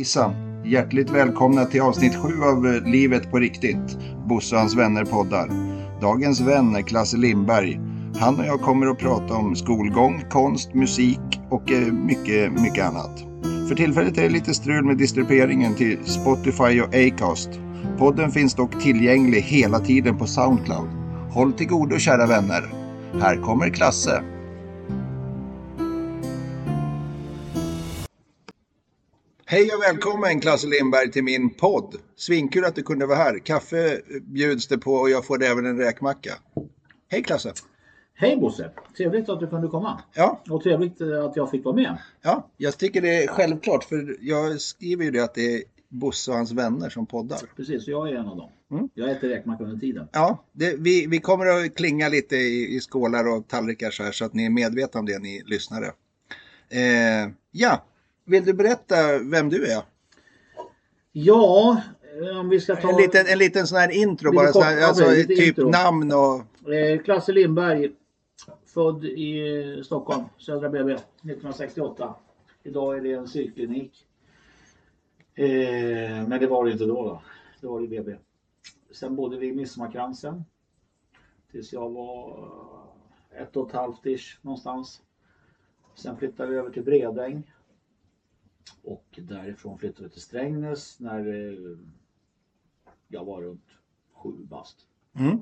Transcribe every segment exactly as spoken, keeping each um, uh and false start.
Hejsan! Hjärtligt välkomna till avsnitt sju av Livet på riktigt, Bosse och hans vänner poddar. Dagens vän är Klasse Lindberg. Han och jag kommer att prata om skolgång, konst, musik och mycket, mycket annat. För tillfället är det lite strul med distribueringen till Spotify och Acast. Podden finns dock tillgänglig hela tiden på Soundcloud. Håll till godo, kära vänner. Här kommer Klasse. Hej och välkommen Klasse Lindberg till min podd. Svinkul att du kunde vara här. Kaffe bjuds det på och jag får även en räkmacka. Hej Klasse. Hej Bosse. Trevligt att du kunde komma. Ja. Och trevligt att jag fick vara med. Ja, jag tycker det är självklart för jag skriver ju det att det är Bosse och hans vänner som poddar. Precis, och jag är en av dem. Mm. Jag äter räkmacka under tiden. Ja, det, vi, vi kommer att klinga lite i, i skålar och tallrikar så här så att ni är medvetna om det ni lyssnare. Eh, ja. Vill du berätta vem du är? Ja, om vi ska ta... En liten, en liten sån här intro, bara kort, så här, alltså, typ intro. Namn och... Klasse Lindberg, född i Stockholm, Södra B B, nittonhundrasextioåtta. Idag är det en psykklinik. Eh, men det var det inte då då, det var det B B. Sen bodde vi i Missmarkransen, tills jag var ett och ett halvt-ish någonstans. Sen flyttade vi över till Bredäng. Och därifrån flyttade vi till Strängnäs när jag var runt sju bast. Mm.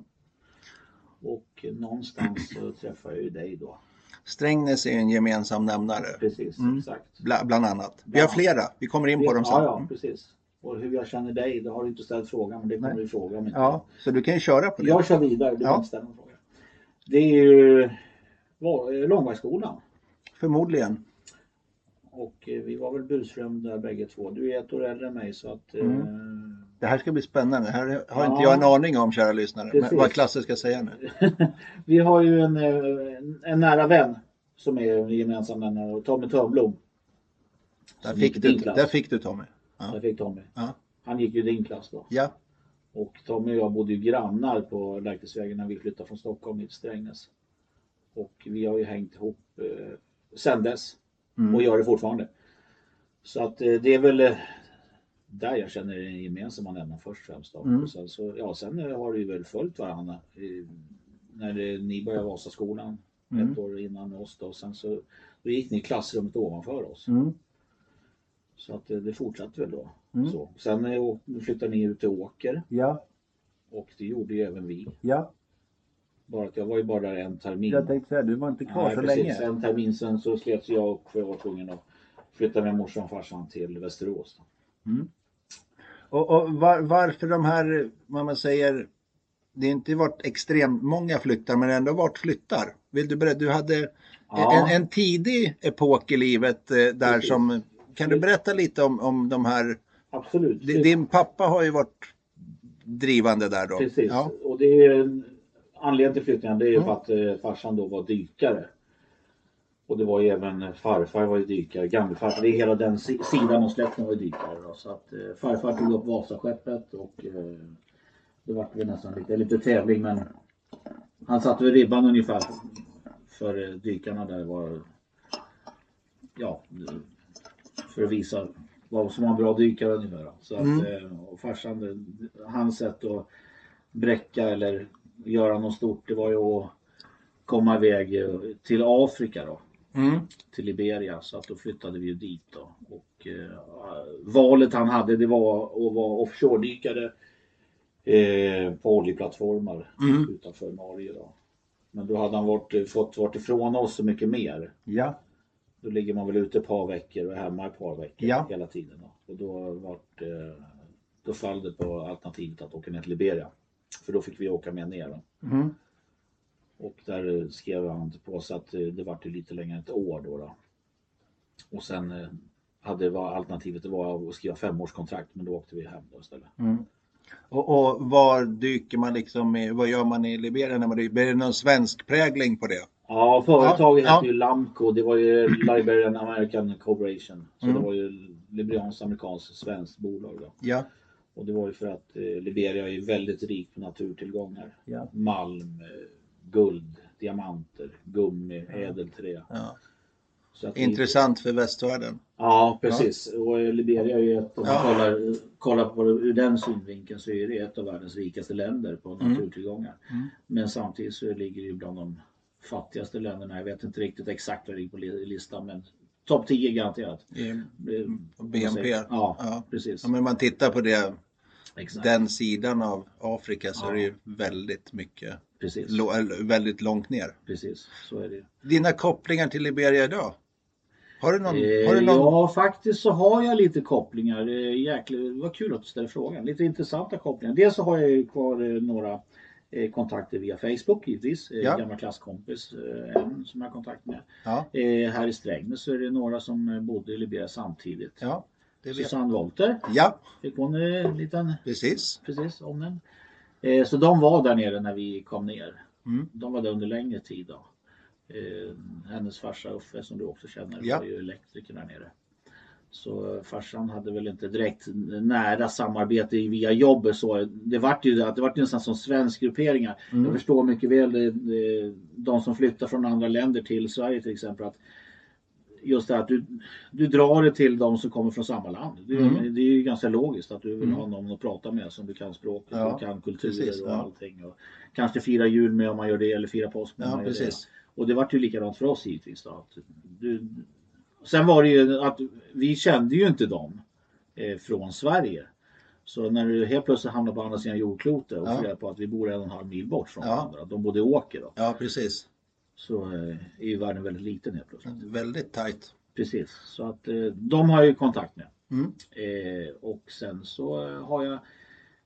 Och någonstans så träffade jag ju dig då. Strängnäs är en gemensam nämnare. Precis, mm. Exakt. Bla, bland annat. Vi har flera, vi kommer in på dem sen. Ja, ja, precis. Och hur jag känner dig, det har du inte ställt frågan, men det kommer du fråga. Men ja, så du kan ju köra på det. Jag kör vidare, du ja. Kan ställa en fråga. Det är ju Långbergsskolan. Förmodligen. Och vi var väl busfröm där bägge två. Du är ett år äldre än mig så att... Mm. Eh... Det här ska bli spännande. Det här har ja. Inte jag en aning om, kära lyssnare. Precis. Men vad Klasse ska säga nu. Vi har ju en, en nära vän som är gemensam nämnare. Tommy Törnblom. Där fick, du, där fick du Tommy. Ja. Där fick Tommy. Ja. Han gick ju din klass då. Ja. Och Tommy och jag bodde ju grannar på Läktisvägen när vi flyttade från Stockholm till Strängnäs. Och vi har ju hängt ihop eh, sen dess. Mm. Och gör det fortfarande. Så att det är väl där jag känner det gemensamma nämna först främst. Mm. Och sen, så, ja, sen har du väl följt varandra. När det, ni började Vasaskolan mm. ett år innan oss då. Och sen så då gick ni i klassrummet ovanför oss. Mm. Så att det fortsatte väl då. Mm. Så. Sen flyttade ni ut till Åker. Ja. Och det gjorde ju även vi. Ja. Bara att jag var ju bara där en termin. Jag tänkte säga, du var inte kvar. Nej, så precis. Länge. En termin sen så slets jag upp för jag var tvungen att flytta med morsan och farsan till Västerås. Mm. Och, och var, varför de här, vad man säger, det är inte varit extremt många flyttar men ändå vart flyttar. Vill du berätta, du hade ja. en, en tidig epok i livet där precis. Som, kan du berätta lite om, om de här? Absolut. Din, din pappa har ju varit drivande där då. Precis, ja. Och det är en... Anledningen till flyttningen det är ju mm. att eh, farsan då var dykare. Och det var ju även farfar var ju dykare, gammelfarfar, det är hela den si- sidan av släkten var ju dykare. Då. Så att eh, farfar tog upp Vasaskeppet och eh, det var väl nästan lite, lite tävling men han satte väl ribban ungefär för eh, dykarna där var, ja, för att visa vad som var en bra dykare ungefär. Då. Så mm. att eh, och farsan, hans sätt att bräcka eller göra något stort, det var ju att komma iväg till Afrika då, mm. till Liberia, så att då flyttade vi ju dit då. Och eh, valet han hade det var att vara offshore-dykare eh, på oljeplattformar mm. utanför Norge då. Men då hade han varit, fått varit ifrån oss så mycket mer. Ja. Då ligger man väl ute ett par veckor och hemma ett par veckor ja. Hela tiden då. Och då, vart, eh, då fall det på alternativet att åka ner till Liberia. För då fick vi åka med ner. Mm. Och där skrev han på så att det var lite längre ett år då. då. Och sen hade var alternativet det var att skriva femårskontrakt men då åkte vi hem då istället. Mm. Och, och var dyker man liksom i, vad gör man i Liberia när man dyker? Är det någon svensk prägling på det? Ja, företaget ja, hette ja. ju Lamco. Det var ju Liberian American Corporation. Så mm. det var ju liberianskt amerikanskt svenskt bolag då. Ja. Och det var ju för att eh, Liberia är väldigt rik på naturtillgångar. Ja. Malm, guld, diamanter, gummi, ädelträ. Ja. Så att intressant vi... för västvärlden. Ja, precis. Ja. Och Liberia är ju ett, om man ja. kollar, kollar på det ur den synvinkeln, så är det ett av världens rikaste länder på naturtillgångar. Mm. Mm. Men samtidigt så ligger det ju bland de fattigaste länderna. Jag vet inte riktigt exakt vad det ligger på listan, men topp tio garanterat. Mm. B N P. Ja, ja, precis. Ja, men man tittar på det, exakt, den sidan av Afrika, så ja. är det ju väldigt mycket. Precis. Väldigt långt ner. Precis, så är det. Dina kopplingar till Liberia idag? Har du någon, eh, har du någon... Ja, faktiskt så har jag lite kopplingar. Jäkligt, det var kul att du ställde frågan. Lite intressanta kopplingar. Dels så har jag ju kvar några kontakter via Facebook givetvis. Ja. Gamla klasskompis, en som jag har kontakt med. Ja. Eh, här i Strängnäs så är det några som bodde i Liberia samtidigt. Ja, det Susanne Walter. Ja. Fick hon en liten... Precis. Precis, om den. Så de var där nere när vi kom ner. Mm. De var där under längre tid då. Hennes farsa Uffe, som du också känner, ja. var ju elektriker där nere. Så farsan hade väl inte direkt nära samarbete via jobb. Så det var ju det, det var ju nästan som svensk grupperingar. Mm. Jag förstår mycket väl det, det, de som flyttar från andra länder till Sverige till exempel, att just det här, att du, du drar det till de som kommer från samma land. Det, mm. det är ju ganska logiskt att du vill ha någon att prata med som du kan språk, ja, du kan kulturer, precis, och ja. allting. Och kanske fira jul med om man gör det, eller fira påsk med om ja, man gör precis. det. Och det var ju likadant för oss givetvis då. Att du... Sen var det ju att vi kände ju inte dem eh, från Sverige. Så när du helt plötsligt hamnar på andra sidan jordklotet och ja. får på att vi bor en och en halv mil bort från varandra. Ja. De bodde i Åker då. Ja, precis. Så är ju världen väldigt liten helt plötsligt. Väldigt tajt. Precis, så att eh, de har ju kontakt med. Mm. Eh, och sen så har jag,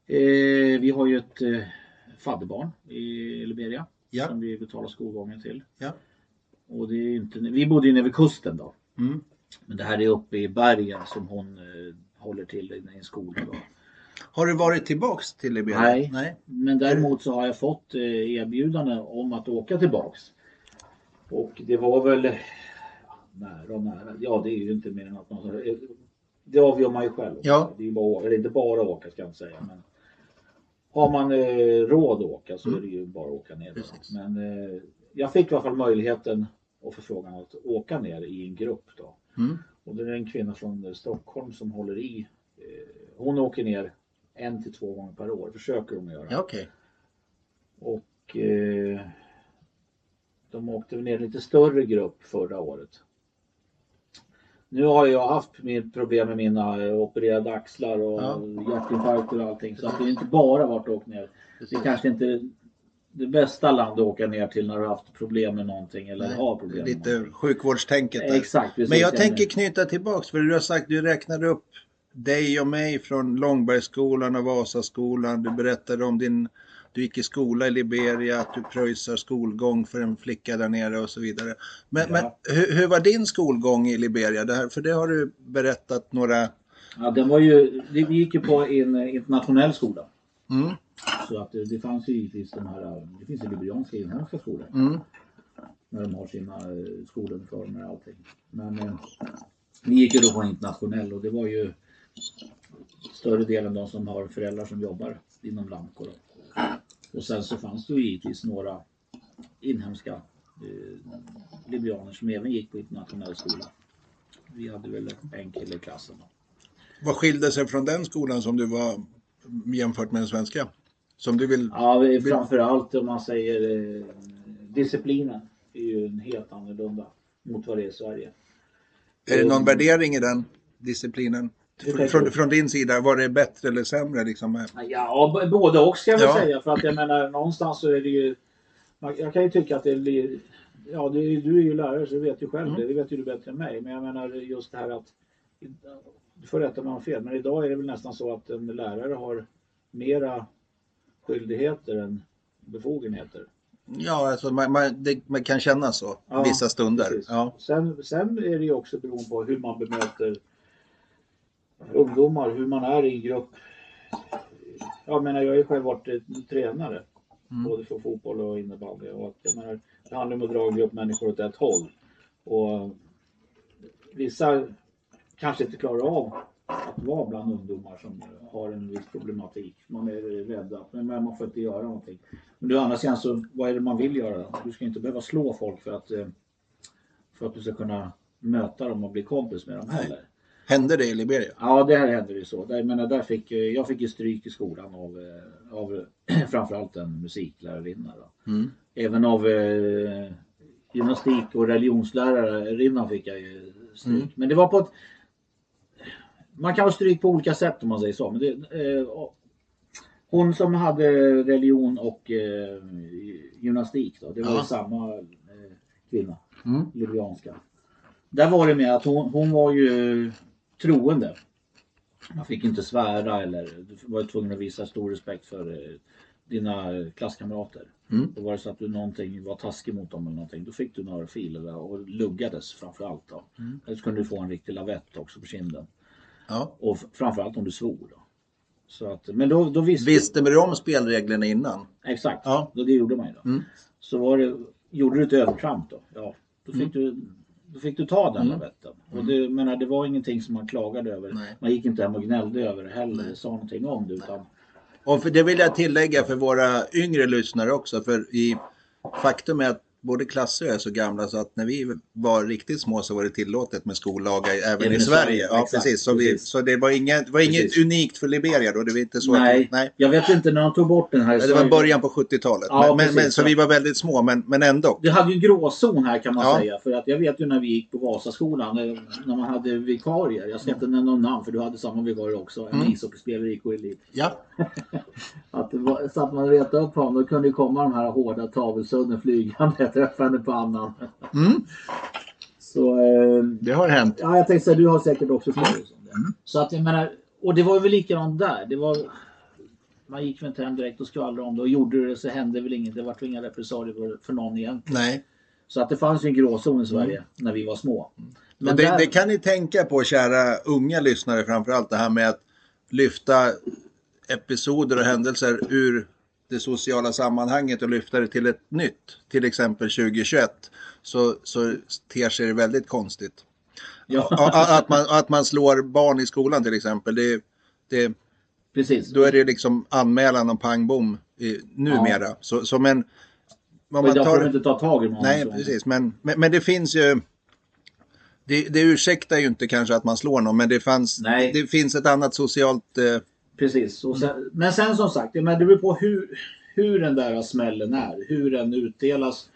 eh, vi har ju ett eh, fadderbarn i Liberia. Ja. Som vi betalar skolgången till. Ja. Och det är inte, vi bodde ju nere vid kusten då. Mm. Men det här är uppe i bergen som hon eh, håller till i en skola då. Har du varit tillbaks till Liberia? Nej, Nej. men däremot så har jag fått eh, erbjudanden om att åka tillbaks. Och det var väl nära och nära. Ja, det är ju inte mer än att man... Det avgör man ju själv. Ja. Det är ju bara, eller inte bara åka ska jag säga. Men har man eh, råd att åka så är det ju bara att åka ner. Precis. Men eh, jag fick i alla fall möjligheten och förfrågan att åka ner i en grupp då. Mm. Och det är en kvinna från Stockholm som håller i. Eh, hon åker ner en till två gånger per år. Försöker hon göra. Ja, okej. Okay. Och... Eh, de åkte ner en lite större grupp förra året. Nu har jag haft problem med mina opererade axlar och ja. hjärtinfarkter och allting. Så att det är inte bara vart åkt ner. Det är kanske inte det bästa land att åka ner till när du har haft problem med någonting. Eller Nej, har problem med lite någonting. Sjukvårdstänket där. Exakt, precis. Men jag tänker knyta tillbaks. För du har sagt, du räknade upp dig och mig från Långbergsskolan och Vasaskolan. Du berättade om din... Du gick i skola i Liberia, att du pröjsar skolgång för en flicka där nere och så vidare. Men, ja. men hur, hur var din skolgång i Liberia? Det här, för det har du berättat några... Ja, den var ju, vi gick ju på en internationell skola. Mm. Så att det, det fanns ju givetvis den här, det finns ju liberianska inhemska skolor. Mm. När de har sina skolor för dem och allting. Men eh, vi gick ju då på internationell, och det var ju större delen de som har föräldrar som jobbar inom Lamco då. Och sen så fanns det ju givetvis några inhemska eh, liberaner som även gick på internationell skola. Vi hade väl en kille i klassen då. Vad skilde sig från den skolan som du var jämfört med den svenska? Som du vill... Ja, framförallt om man säger eh, disciplinen är ju en helt annorlunda mot vad det är i Sverige. Är det någon um, värdering i den disciplinen? Från, från din sida, var det bättre eller sämre? Liksom? Ja, både och ska jag väl ja. säga. För att jag menar, någonstans så är det ju... Jag kan ju tycka att det blir... Ja, det, du är ju lärare så du vet ju själv mm. det. Det vet ju du bättre än mig. Men jag menar just det här att... Du får rätta om jag har fel. Men idag är det väl nästan så att en lärare har mera skyldigheter än befogenheter. Ja, alltså man, man, det, man kan känna så ja, vissa stunder. Ja. Sen, sen är det ju också beroende på hur man bemöter... ungdomar, hur man är i grupp. Jag menar, jag har ju själv varit tränare mm. både för fotboll och innebandy, och jag menar, det handlar om att dra en grupp människor åt ett håll, och vissa kanske inte klarar av att vara bland ungdomar som har en viss problematik. Man är rädda, men man får inte göra någonting. Men det andra sidan, så vad är det man vill göra? Du ska inte behöva slå folk för att för att du ska kunna möta dem och bli kompis med dem heller. Hände det i Liberia? Ja, det här hände ju så. Där, menar, där fick, jag fick ju stryk i skolan av, av framförallt en musiklärarinna. Mm. Även av eh, gymnastik- och religionslärarinna fick jag ju stryk. Mm. Men det var på ett... Man kan ha stryk på olika sätt om man säger så. Men det, eh, hon som hade religion och eh, gymnastik då, det var ja. samma eh, kvinna, mm. liberianska. Där var det med att hon, hon var ju troende. Man fick inte svära eller du var tvungen att visa stor respekt för eh, dina klasskamrater. Mm. Då var det så att du någonting var taskig mot dem eller någonting, då fick du några filer och luggades framförallt då. Mm. Eller så kunde du få en riktig lavett också på kinden. Ja. Och framförallt om du svor då. Så att, men då, då visste, visste man om spelreglerna innan? Exakt, ja. Då, det gjorde man ju då. Mm. Så var det, gjorde du ett övertramp då? Ja, då fick, mm. du, då fick du ta den mm. lavetten. Och mm. det, menar, det var ingenting som man klagade över. Nej. Man gick inte hem och gnällde över det heller. Nej. Sa någonting om det. Utan... Och för det vill jag tillägga för våra yngre lyssnare också. För i faktum är att både klasser är så gamla så att när vi var riktigt små så var det tillåtet med skollagar även ja, i Sverige. Sverige. Ja, exakt, precis. Så, precis. Vi, så det var inget, var inget unikt för Liberia då. Det var inte så nej, att, nej, jag vet inte när de tog bort den här. Det var början på sjuttiotalet. Ja, men, precis, men, så, så vi var väldigt små, men, men ändå. Det hade ju en gråzon här kan man ja. säga. För att jag vet ju när vi gick på Vasaskolan, när, när man hade vikarier. Jag ska inte nämna någon namn för du hade samma vikarier också. En mm. ishockeyspelare gick och elit. Ja. att det var, så att man retade upp honom, då kunde ju komma de här hårda tavelsudden flygande. Träffande på annan. Mm. Så, eh, det har hänt. Ja, jag tänkte att du har säkert också frågor om det. Mm. Så att jag menar, och det var väl likadant där. Det var, man gick inte hem direkt och skvallrade om det och gjorde det så hände väl inget. Det var inga repressalier för någon egentligen. Nej. Så att det fanns ju en gråzon i Sverige mm. när vi var små. Mm. Men det, där... det kan ni tänka på, kära unga lyssnare, framförallt det här med att lyfta episoder och händelser ur det sociala sammanhanget och lyfta det till ett nytt, till exempel tjugo tjugoett, så, så ter sig det väldigt konstigt. Ja. Att, man, att man slår barn i skolan till exempel, det, det, precis. Då är det liksom anmälan om pangbom numera. Ja. Så, så men... Om man tar, inte ta tag i man. Nej, precis. Men, men, men det finns ju... Det, det ursäktar ju inte kanske att man slår någon, men det, fanns, det finns ett annat socialt... Eh, Precis, och sen, men sen som sagt, det beror på hur, hur den där smällen är, hur den utdelas,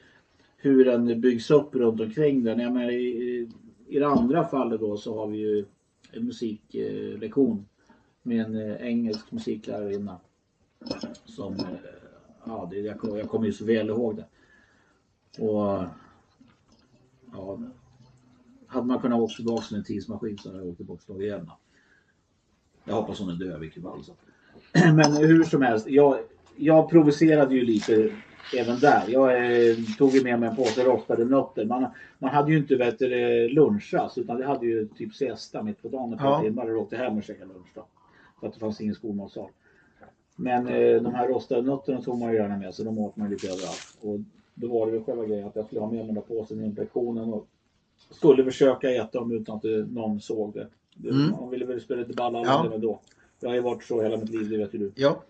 hur den byggs upp runt omkring den. Jag menar, i, i det andra fallet då så har vi ju en musiklektion med en engelsk musiklärarinna. Som, ja, det, jag, jag kommer ju så väl ihåg det. Och, ja, hade man kunnat åka tillbaka med en tidsmaskin så hade jag åkt tillbaka till igen. Jag hoppas hon är död, vilket var alltså. Men hur som helst, jag, jag provocerade ju lite även där. Jag eh, tog ju med mig en påse rostade nötter. Man, man hade ju inte vet, lunchas, utan det hade ju typ sesta mitt på dagen. Ja. Man åkte hem och käkade lunch då. För att det fanns ingen skolmatsal. Men eh, de här rostade nötterna tog man ju gärna med, så de åt man lite överallt. Och då var det väl själva grejen att jag skulle ha med mig den påsen i inspektionen och skulle försöka äta dem utan att någon såg det. Mm. Man ville väl spela lite balla ja. då. Jag har ju varit så hela mitt liv, det vet ju du. Ja.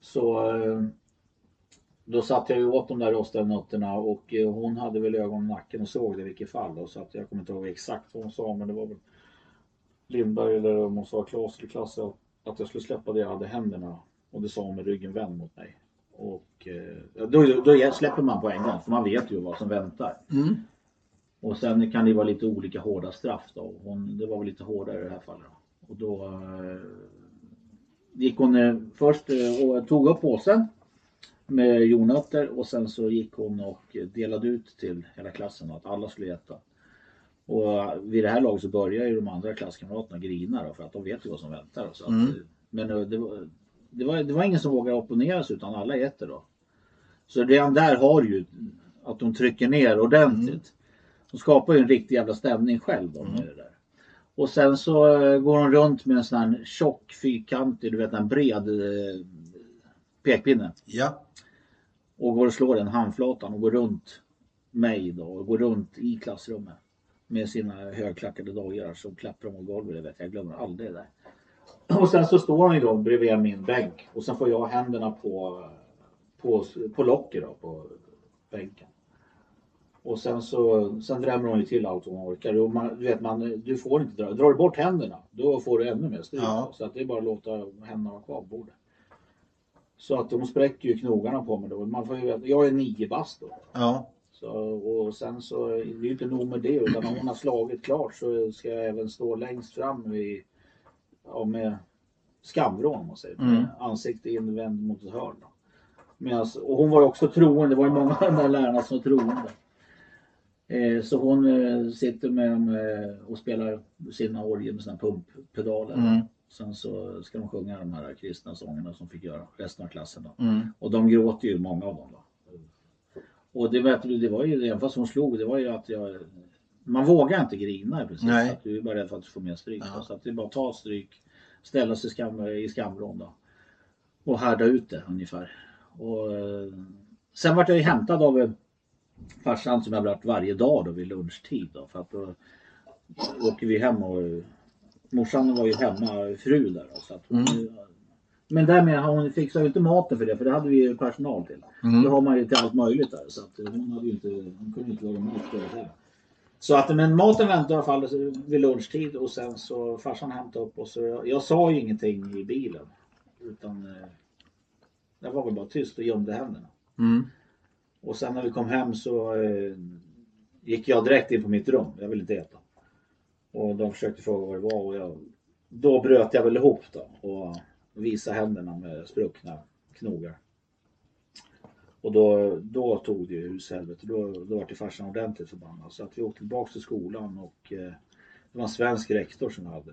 Så då satt jag ju åt de där rostade nötterna och hon hade väl ögon i nacken och såg det i vilket fall då, så att jag kommer inte ihåg exakt vad hon sa, men det var väl Lindberg eller om hon sa Klasse eller Klasse att jag skulle släppa det jag hade händerna, och det sa hon med ryggen vänd mot mig. Och då, då, då släpper man på en gång, för man vet ju vad som väntar. Mm. Och sen kan det vara lite olika hårda straff då. Hon, det var väl lite hårdare i det här fallet då. Och då eh, gick hon eh, först eh, och tog upp påsen med jordnötter. Och sen så gick hon och delade ut till hela klassen att alla skulle äta. Och eh, vid det här laget så börjar ju de andra klasskamraterna grina då. För att de vet ju vad som väntar. Så att, mm. Men eh, det, var, det, var, det var ingen som vågade opponera sig, utan alla äter då. Så redan där har ju att de trycker ner ordentligt. Mm. Hon skapar ju en riktig jävla stämning själv då, mm. med det där. Och sen så går hon runt med en sån här tjock, fyrkantig, du vet en bred eh, pekpinne. Ja. Och går och slår den handflatan och går runt mig då. Och går runt i klassrummet med sina högklackade dojor som klappar om golvet. Jag vet, jag glömmer aldrig det där. Och sen så står hon ju då bredvid min bänk. Och sen får jag händerna på, på, på locket då, på bänken. Och sen så sen drämmer hon ju till allt hon orkar. Och man, du vet, man, du får inte dra. Drar du bort händerna, då får du ännu mer stryk. Ja. Så att det är bara att låta händerna vara kvar på bordet. Så att de spräcker ju knogarna på mig då. Man får ju, jag är nio bast då. Ja. Så, och sen så det är ju inte nog med det. Utan när hon har slagit klart så ska jag även stå längst fram vid, ja, med skamvrån om man säger. Mm. Ansikte invänd mot ett hörn. Medan, och hon var ju också troende. Det var ju många av de där lärarna som var troende. Så hon sitter med dem och spelar sina orger med sina pumppedaler. Mm. Sen så ska de sjunga de här kristna sångerna som fick göra resten av klassen då. Mm. Och de gråter ju, många av dem då. Och det vet du, det var ju det, fast hon slog, det var ju att jag, man vågar inte grina precis. Nej. Att du är bara rädd för att du får mer stryk. Ja. Så att det är bara att ta stryk, ställa sig skam, i skamvrån då. Och härda ut det ungefär. Och sen vart jag ju hämtad av farsan som jag varit varje dag då vid lunchtid då, för att då åker vi hem och morsan var ju hemma fru där då, så att hon, mm. men därmed har hon fixat ju inte maten för det, för det hade vi ju personal till. Mm. Det har man ju till allt möjligt där, så att hon hade ju inte, hon kunde inte laga mat för det här. Så att, men maten väntade i alla fall vid lunchtid och sen så farsan hämtade upp och så jag, jag sa ju ingenting i bilen utan jag var väl bara tyst och gömde händerna. Mm. Och sen när vi kom hem så eh, gick jag direkt in på mitt rum. Jag ville inte äta. Och de försökte fråga vad det var. Och jag, då bröt jag väl ihop då. Och visade händerna med spruckna knogar. Och då, då tog det ju hushelvete. Då, då var det farsan ordentligt förbannad. Så att vi åkte tillbaka till skolan. Och eh, det var en svensk rektor som hade.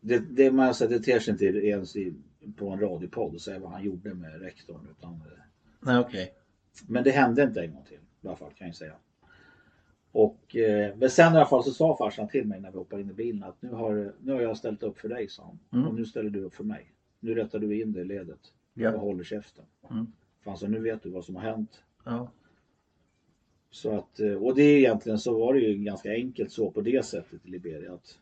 Det, det, man säger, det ter sig inte ens i, på en radiopodd och säga vad han gjorde med rektorn. Utan, nej, okej. Okay. Men det hände inte en gång till, i alla fall kan jag säga. Och, eh, men sen i alla fall så sa farsan till mig när vi hoppade in i bilen att nu har, nu har jag ställt upp för dig, sa han. Mm. Och nu ställer du upp för mig. Nu rättar du in det ledet. Ja. Och håller käften. Mm. För alltså, nu vet du vad som har hänt. Ja. Så att, och det egentligen så var det ju ganska enkelt så på det sättet i Liberia. Att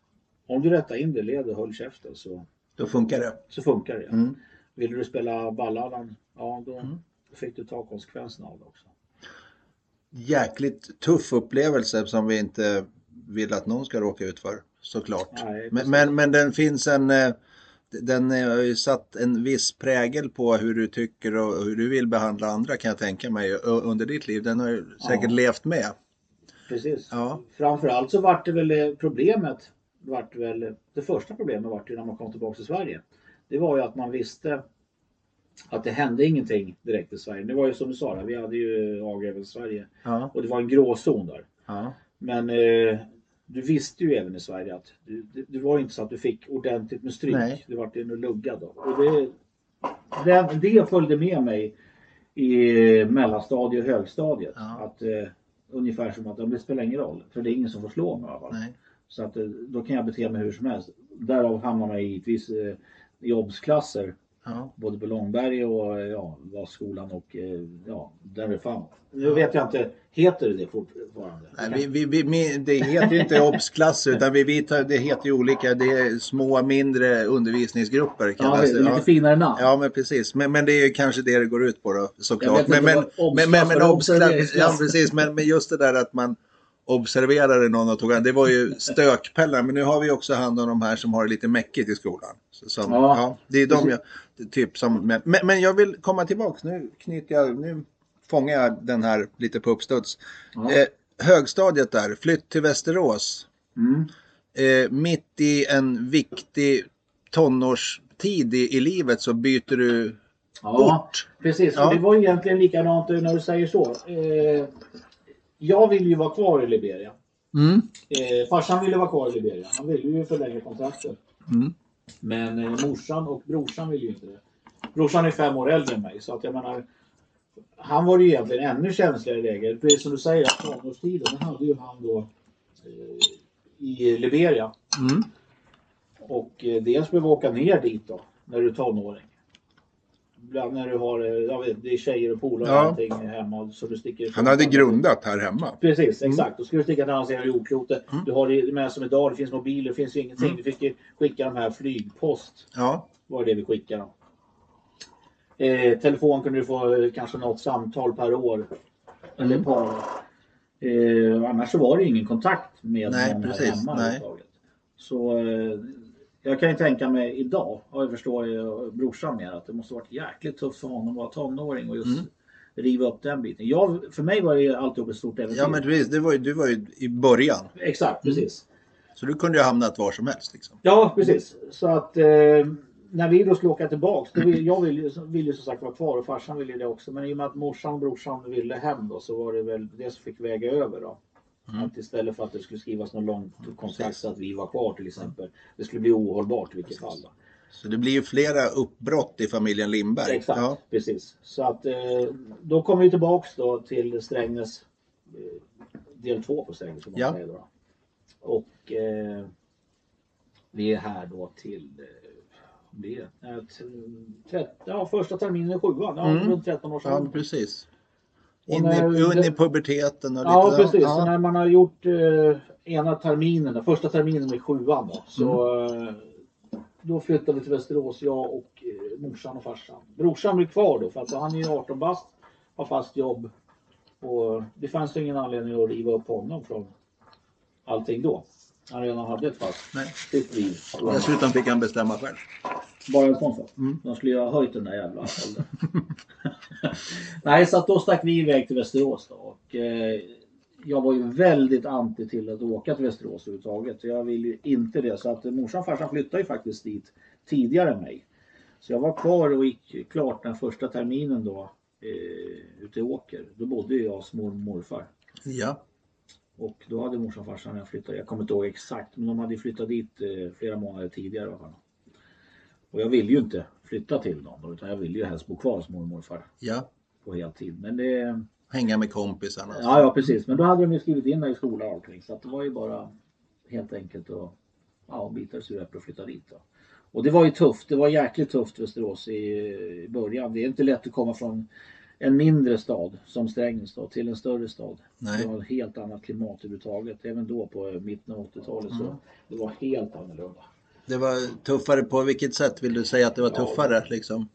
om du rättar in det ledet och håller käften så... Då funkar det. Så funkar det, ja. Mm. Vill du spela balladan? Ja, då... Mm. Då fick du ta konsekvenserna av det också. Jäkligt tuff upplevelse som vi inte vill att någon ska råka ut för, såklart. Nej, men, men, men den finns en, den har ju satt en viss prägel på hur du tycker och hur du vill behandla andra, kan jag tänka mig, under ditt liv. Den har ju säkert ja. levt med. Precis. Ja. Framförallt så var det väl problemet, vart väl, det första problemet var det när man kom tillbaka till Sverige. Det var ju att man visste att det hände ingenting direkt i Sverige. Det var ju som du sa där, vi hade ju A G även i Sverige. Ja. Och det var en gråzon där. Ja. Men eh, du visste ju även i Sverige att du, det, det var inte så att du fick ordentligt med stryk. Nej. Det var ju en lugga då. Och det, det, det följde med mig i mellanstadiet och högstadiet. Ja. Att, eh, ungefär som att det spelar ingen roll. För det är ingen som får slå mig i alla fall. Nej. Så att, då kan jag bete mig hur som helst. Därav hamnar jag givetvis eh, jobbsklasser. Ja. Både på Långberg och ja, Vasaskolan och ja, där är fan. Nu vet jag inte, heter det fortfarande? Nej, vi, vi, vi, det heter ju inte obsklass utan vi, vi tar, det heter ju olika, det är små mindre undervisningsgrupper. Kan ja, det, det är lite ja. finare namn. Ja, men precis. Men, men det är ju kanske det det går ut på då, såklart. Men, men, men, men, men obsklass, ja precis, men, men just det där att man observerade någon och tog hand. Det var ju stökpellar, men nu har vi också hand om de här som har det lite mäckigt i skolan. Så, som, ja. Ja, det är de jag, typ som, men, men jag vill komma tillbaka, nu knyter jag, nu fångar jag den här lite på uppstuds. Ja. Eh, högstadiet där, flytt till Västerås. Mm. Eh, mitt i en viktig tonårstid i, i livet så byter du ja, ort. Precis, ja. Det var egentligen likadant när du säger så. Eh, Jag ville ju vara kvar i Liberia. Mm. Eh, farsan ville vara kvar i Liberia. Han ville ju förlänga kontraktet. Mm. Men eh, morsan och brorsan ville ju inte det. Brorsan är fem år äldre än mig. Så att jag menar, han var ju egentligen ännu känsligare i läget. Precis som du säger, att tonårstiden hade ju han då eh, i Liberia. Mm. Och eh, dels blev vi åka ner dit då, när du är tonåring. Bland när du har, jag vet, det är tjejer och polare ja. och allting hemma så du sticker. Han hade grundat här hemma. Precis, exakt. Mm. Då skulle du sticka till hans jordklotet. Mm. Du har det med som idag, det finns mobiler, det finns ju ingenting. Mm. Vi fick ju skicka de här flygpost. Ja. Var det vi skickade. Eh, telefon kunde du få kanske något samtal per år. Eller mm. par. Eh, annars så var det ingen kontakt med nej, någon precis, här hemma. Nej. Så eh, jag kan ju tänka mig idag, och jag förstår ju brorsan mer, att det måste ha varit jäkligt tufft för honom att vara tonåring och just mm. riva upp den biten. Jag, för mig var det ju alltid ett stort äventyr. Ja men precis, det var ju, du var ju i början. Exakt, precis. Mm. Så du kunde ju hamnat var som helst liksom. Ja, precis. Så att eh, när vi då skulle åka tillbaka, då vill, jag ville ju, vill ju som sagt vara kvar och farsan ville det också. Men i och med att morsan och brorsan ville hem då, så var det väl det som fick väga över då. Mm. Att istället för att det skulle skrivas någon lång kontrakt att vi var kvar till exempel. Det skulle bli ohållbart i vilket fall då. Så det blir ju flera uppbrott i familjen Lindberg. Exakt, ja. Precis. Så att eh, då kom vi tillbaka då till Strängnäs, eh, del två på Strängnäs som man ja. säger då. då. Och eh, vi är här då till eh, trettio, ja, första terminen i sjuan, ja, mm. runt tretton år sedan. Ja, precis. In, när, in i puberteten och ja, lite. Ja, precis. Ja. Så när man har gjort eh, ena terminen, första terminen i sjuan då, så mm. då flyttade vi till Västerås, jag och eh, morsan och farsan. Brorsan blev kvar då, för att han är ju arton bast, har fast jobb och det fanns ingen anledning att riva upp honom från allting då. Han redan hade ett fast Nej. sitt liv. Dessutom fick han bestämma själv. Bara en sån sak. Mm. De skulle ju ha höjt den där jävla åldern. Nej, så att då stack vi iväg till Västerås då. Och eh, jag var ju väldigt anti till att åka till Västerås överhuvudtaget. Jag ville ju inte det. Så att morsan och farsan flyttade ju faktiskt dit tidigare än mig. Så jag var kvar och gick klart den första terminen då. Eh, ute i Åker. Då bodde jag hos mormor och morfar. Ja. Och då hade morsan och farsan när jag flyttade, jag kommer inte ihåg exakt, men de hade flyttat dit eh, flera månader tidigare. Och jag ville ju inte flytta till dem, utan jag ville ju helst bo kvar som mormor och morfar ja. på heltid. Men det... Hänga med kompisarna. Alltså. Ja, ja, precis. Men då hade de ju skrivit in mig i skolan och allting, så att det var ju bara helt enkelt att ja, bita sig upp och flytta dit. Då. Och det var ju tufft, det var jäkligt tufft Västerås i, i början. Det är inte lätt att komma från en mindre stad som Strängnäs då, till en större stad. Nej. Det var ett helt annat klimat överhuvudtaget. Även då på mitten av åttiotalet mm. så det var helt annorlunda. Det var tuffare på vilket sätt vill du säga att det var ja, tuffare liksom?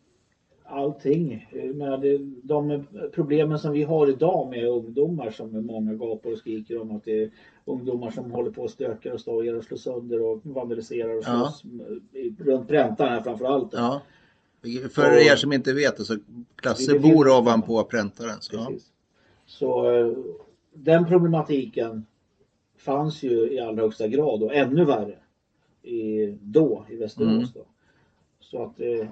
Allting. Med de problemen som vi har idag med ungdomar som många gapar och skriker om att det är ungdomar som håller på och stökar och stagar och slår sönder och vandaliserar och slås ja. runt präntan här framförallt. Ja. För och, er som inte vet det så Klasse bor helt... ovanpå präntaren. Så, ja. så den problematiken fanns ju i allra högsta grad och ännu värre i, då i Västerås. Mm. Då. Så att eh,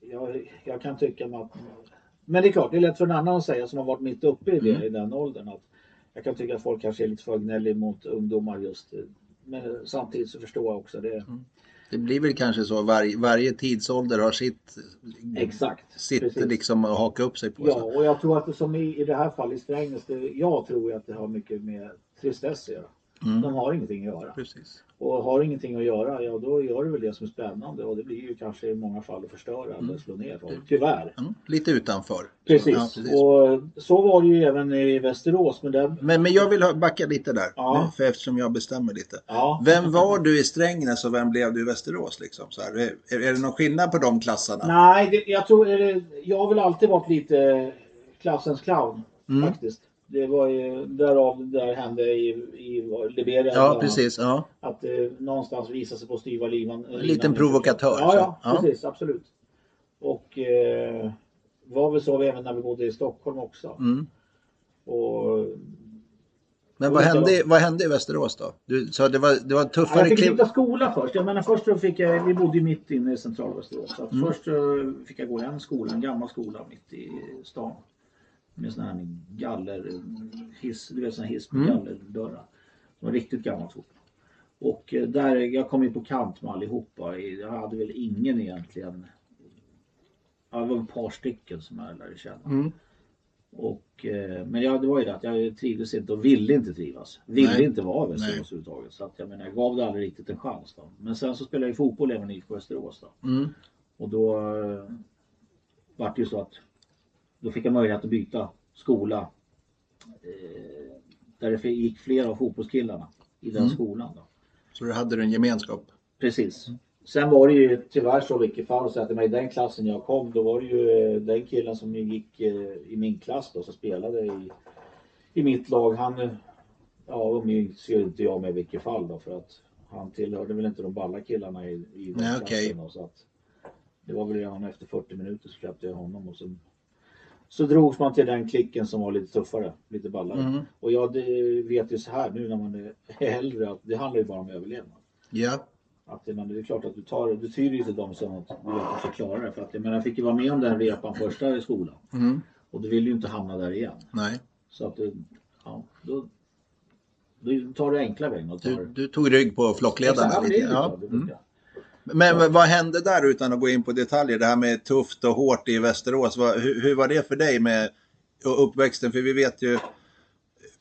jag, jag kan tycka att... Men det är klart, det är lätt för en annan att säga som har varit mitt uppe i, det, mm. i den åldern. Att jag kan tycka att folk kanske är lite för gnälliga mot ungdomar just. Men samtidigt så förstår jag också det. Mm. Det blir väl kanske så varje, varje tidsålder har sitt, Exakt, sitt liksom att haka upp sig på. Ja, och jag tror att det som i, i det här fallet i Strängnäs, jag tror att det har mycket med tristess att göra. Mm. De har ingenting att göra. Precis. Och har ingenting att göra, ja då gör det väl det som är spännande. Och det blir ju kanske i många fall att förstöra mm. eller slå ner folk, tyvärr. Mm. Lite utanför. Precis. Ja, precis, och så var det ju även i Västerås. Men, där... men, men jag vill backa lite där, ja. nu, för eftersom jag bestämmer lite. Ja. Vem var du i Strängnäs och vem blev du i Västerås? Liksom? Så här, är, är det någon skillnad på de klasserna? Nej, det, jag tror, det, jag har väl alltid varit lite klassens clown mm. faktiskt. Det var ju därav det där hände i, i Liberia. Ja, precis. Ja. Att eh, någonstans visa sig på styva livan. En liten provokatör. Ja, ja, ja, precis. Absolut. Och eh, var väl så även när vi bodde i Stockholm också. Mm. Och, Men vad hände, var... vad hände i Västerås då? Du sa det var, det var tuffare... Ja, jag fick byta skola först. Jag menar, först då fick jag, vi bodde mitt inne i centrala Västerås. Så mm. först fick jag gå i en skola, en gammal skola mitt i stan. Med sån här galler, hiss, du vet sån här hiss med mm. gallerdörrar. Det var riktigt gammalt fort. Och där, jag kom in på kant med allihopa. Jag hade väl ingen egentligen. Ja, det var ett par stycken som jag lärde känna. Mm. Och, men jag, det var ju det att jag trivdes inte och ville inte trivas. Ville Nej. inte vara i Västerås överhuvudtaget. Så att, jag menar, jag gav det aldrig riktigt en chans då. Men sen så spelade jag fotboll även i Västerås då. Mm. Och då var det ju så att då fick jag möjlighet att byta skola eh, där det gick flera av fotbollskillarna i den mm. skolan. Då. Så du hade en gemenskap? Precis. Mm. Sen var det ju tyvärr så vilket fall så att i den klassen jag kom då var det ju den killen som gick eh, i min klass då, som spelade i, i mitt lag, han ja, umgicks ju inte jag med i vilket fall då, för att han tillhörde väl inte de balla killarna i, i den klassen. Okay. Då, så att det var väl redan efter fyrtio minuter så släppte jag honom och så, så drogs man till den klicken som var lite tuffare, lite ballare. Mm. Och jag det, vet ju så här nu när man är äldre att det handlar ju bara om överlevnad. Ja. Yeah. Att det, men det är klart att du tar, du tyr ju till dem som att du vet att förklara det. För att, men jag fick ju vara med om den repan första i skolan. Mm. Och du vill ju inte hamna där igen. Nej. Så att det, ja, då, då tar du enkla vägen. Och tar... du, du tog rygg på flockledarna lite. Ja. Mm. Men ja. Vad hände där utan att gå in på detaljer? Det här med tufft och hårt i Västerås. Vad, hur, hur var det för dig med uppväxten? För vi vet ju...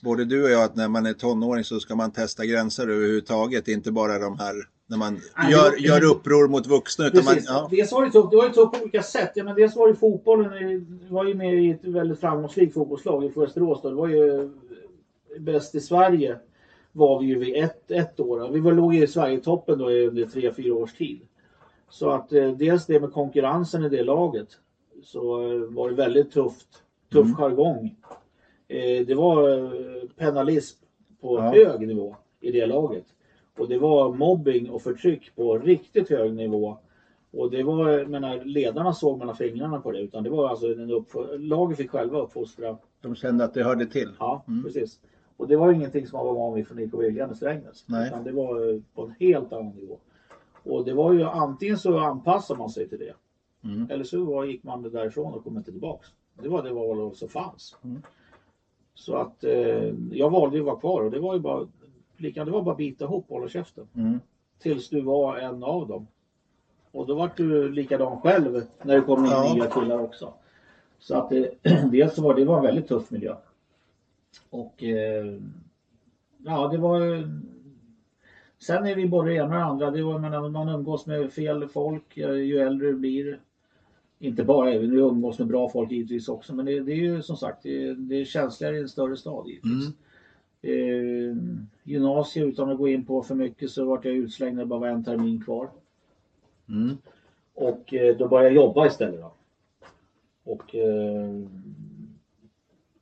både du och jag att när man är tonåring så ska man testa gränser överhuvudtaget. Inte bara de här när man Nej, gör, det, gör uppror mot vuxna. Utan man, ja. Det var ju tufft, det var ju tufft på olika sätt. Ja, men dels var ju fotbollen, jag var ju med i ett väldigt framgångsrikt fotbollslag i Västerås. Det var ju bäst i Sverige var vi ju vid ett, ett år. Vi var, låg i Sverige-toppen då under tre, fyra års tid. Så att dels det med konkurrensen i det laget så var det väldigt tufft, tuff mm. jargong. Det var penalism på ja. hög nivå i det laget. Och det var mobbing och förtryck på riktigt hög nivå. Och det var, menar, ledarna såg mellan fingrarna på det. Utan det var alltså, en uppf- laget fick själva uppfostra. De kände att det hörde till. Ja, mm. precis. Och det var ingenting som man var van vid från I C A i Strängnäs. Utan det var på en helt annan nivå. Och det var ju antingen så anpassade man sig till det. Mm. Eller så var, gick man därifrån och kom inte tillbaka. Det var det var som fanns. Mm. Så att eh, jag valde ju att vara kvar och det var ju bara, lika, det var bara bita ihop och hålla käften. Mm. Tills du var en av dem. Och då var du likadan själv när det kom in ja. nya killar också. Så att eh, dels var det var en väldigt tuff miljö. Och eh, ja det var, sen är vi både ena och andra. Det var, menar, man umgås med fel folk ju äldre du blir. Inte bara, även vi umgås med bra folk givetvis också. Men det, det är ju som sagt, det, det är känsligare i en större stad givetvis. Mm. Eh, gymnasiet, utan att gå in på för mycket så vart jag utslängd när det bara var en termin kvar. Mm. Och eh, då började jag jobba istället då. Och eh,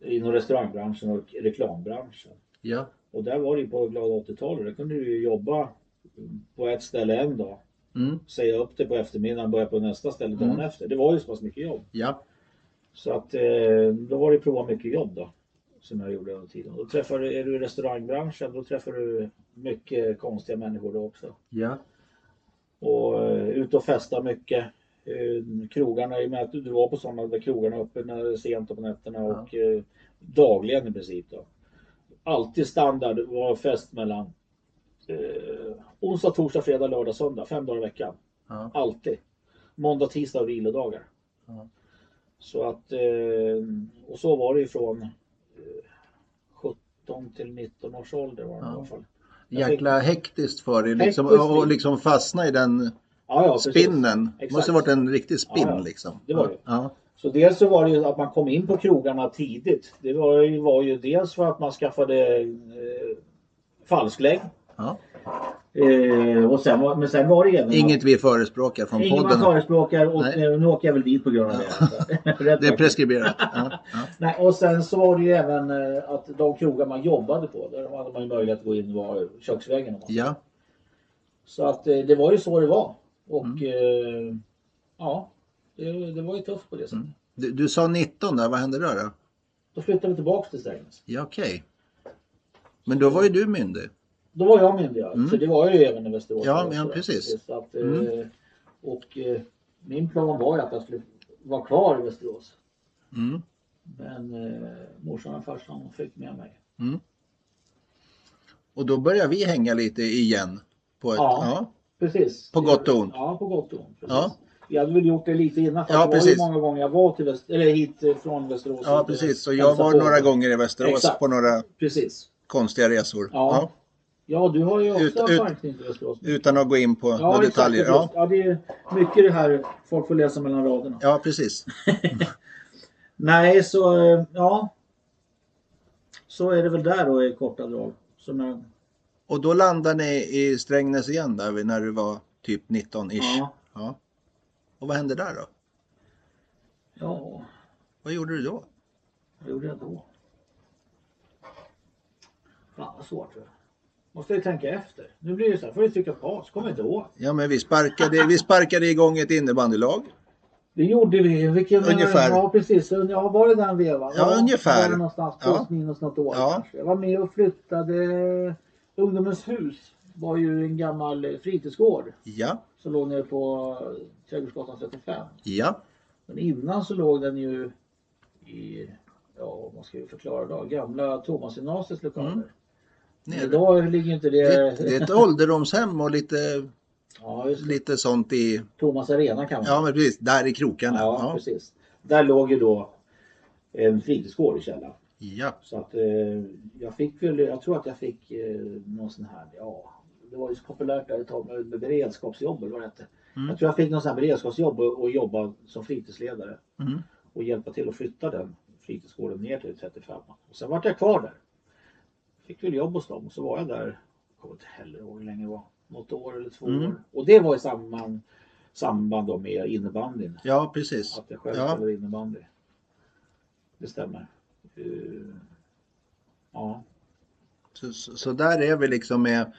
inom restaurangbranschen och reklambranschen. Ja. Och där var det ju på glada åttiotalet. Där kunde du ju jobba på ett ställe en dag. Mm. Säga upp det på eftermiddagen, börja på nästa ställe dagen mm. efter. Det var ju så pass mycket jobb. Ja. Så att då var det prova mycket jobb då. Som jag gjorde under tiden. Då träffar du, är du i restaurangbranschen, då träffar du mycket konstiga människor då också. Ja. Och mm. ut och festa mycket. Krogarna, i och med att du var på sådana där krogarna uppe när, sent på nätterna ja. och dagligen i princip då. Alltid standard var fest mellan Eh, onsdag, torsdag, fredag, lördag, söndag, fem dagar i veckan. Ja. Alltid. Måndag, tisdag och vilodagar. Ja. Så att eh, och så var det ju från eh, sjutton till nitton års ålder var det ja. i alla fall. Jag Jäkla fick... hektiskt för dig liksom, och, och liksom fastna i den ja, ja, spinnen. Det måste ha varit en riktig spinn ja, ja. liksom. Det var det. Ja. Så dels så var det ju att man kom in på krogarna tidigt. Det var ju, var ju dels för att man skaffade eh, falsklägg. Ja. Eh, och sen var, men sen var det även inget att, vi förespråkar från podden. Inget man förespråkar och nej. Nu åker jag väl dit på grund av ja. det. Det är preskriberat. Ja. Ja. Nej, och sen så var det ju även att de krogar man jobbade på, där hade man ju möjlighet att gå in var köksvägen. Och ja. Så att det var ju så det var. Och mm. eh, ja, det, det var ju tufft på det sättet. Mm. Du, du sa nitton där, vad hände då då? Då flyttade vi tillbaka till Strängnäs. Ja, okej. Okay. Men då var ju du myndig. Då var jag myndig, mm. för det var ju även i Västerås. Ja, men precis. Så att, mm. Och eh, min plan var ju att jag skulle vara kvar i Västerås. Mm. Men eh, morsan och farsan fick med mig. Mm. Och då började vi hänga lite igen. På ett, ja, ja, precis. På gott och ont. Ja, på gott och ont. Ja. Jag hade väl gjort det lite innan. För ja, det var precis. Ju många gånger jag var till Väst- eller hit från Västerås. Ja, precis. Och jag var på några gånger i Västerås. Exakt. På några precis. konstiga resor. Ja. ja. Ja, du har ju också ut, anknytning till Västerås. Utan att gå in på ja, några exakt, detaljer. Ja. ja, det är mycket det här folk får läsa mellan raderna. Ja, precis. Nej, så ja. Så är det väl där då i korta drag. Som jag... Och då landade ni i Strängnäs igen där när du var typ nitton-ish. Ja. ja. Och vad hände där då? Ja. Vad gjorde du då? Vad gjorde jag då? Fan vad svårt för det. Måste ju tänka efter. Nu blir det så här, får du trycka på, så kommer inte ihåg. Ja, men vi sparkade, vi sparkade igång ett innebandylag. Det gjorde vi. Vilken ungefär. Ja, precis. Ja, var det den vevan? Ja, ja, ungefär. Var det någonstans på minus något år ja. Kanske. Jag var med och flyttade. Ungdomens hus var ju en gammal fritidsgård. Ja. Som låg nere på Tegersgatan trettiofem. Ja. Men innan så låg den ju i, ja, man ska ju förklara då, gamla Thomas Arenas lokaler. Mm. Nej, idag ligger inte det... Det, det är ett ålderdomshem och lite, ja, lite sånt i... Thomas Arena kan man. Ja, men precis. Där i krokarna. Ja, ja, precis. Där låg ju då en fritidsgård i källaren. Ja. Så att eh, jag fick väl, jag tror att jag fick eh, någon sån här, ja, det var ju så populärt där ett tag med, med beredskapsjobb eller vad det hette. Mm. Jag tror jag fick någon sån här beredskapsjobb och, och jobba som fritidsledare. Mm. Och hjälpa till att flytta den fritidsgården ner till trettiofem. Och sen var jag kvar där. Fick väl jobb hos dem och så var jag där, jag kommer inte heller ihåg hur länge det var, något år eller två mm. år. Och det var i samband, samband då med innebandyn. Ja, precis. Att jag själv ja. Spelade innebandy. Det stämmer. Uh, ja. Så, så, så där är vi liksom med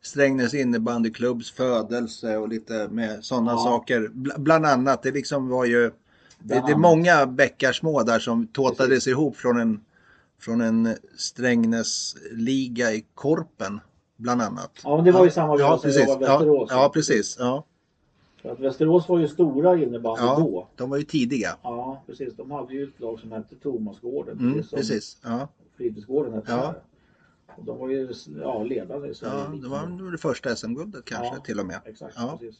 Strängnäs innebandyklubbs födelse och lite med sådana ja. Saker. Bl- bland annat, det liksom var ju, det, det är många bäckar små där som tåtades precis. Ihop från en Från en Strängnäsliga i Korpen, bland annat. Ja, men det var ju samma ja, som jag var Västerås. Ja, ja precis. Ja. För att Västerås var ju stora innebandy ja, då. De var ju tidiga. Ja, precis. De hade ju ett lag som hette Thomasgården. Mm, precis. Ja. Fritidsgården hette ja. Och de var ju ja, ledande i Sverige. Ja, det var det första S M-guldet kanske ja, till och med. Exakt, ja, precis.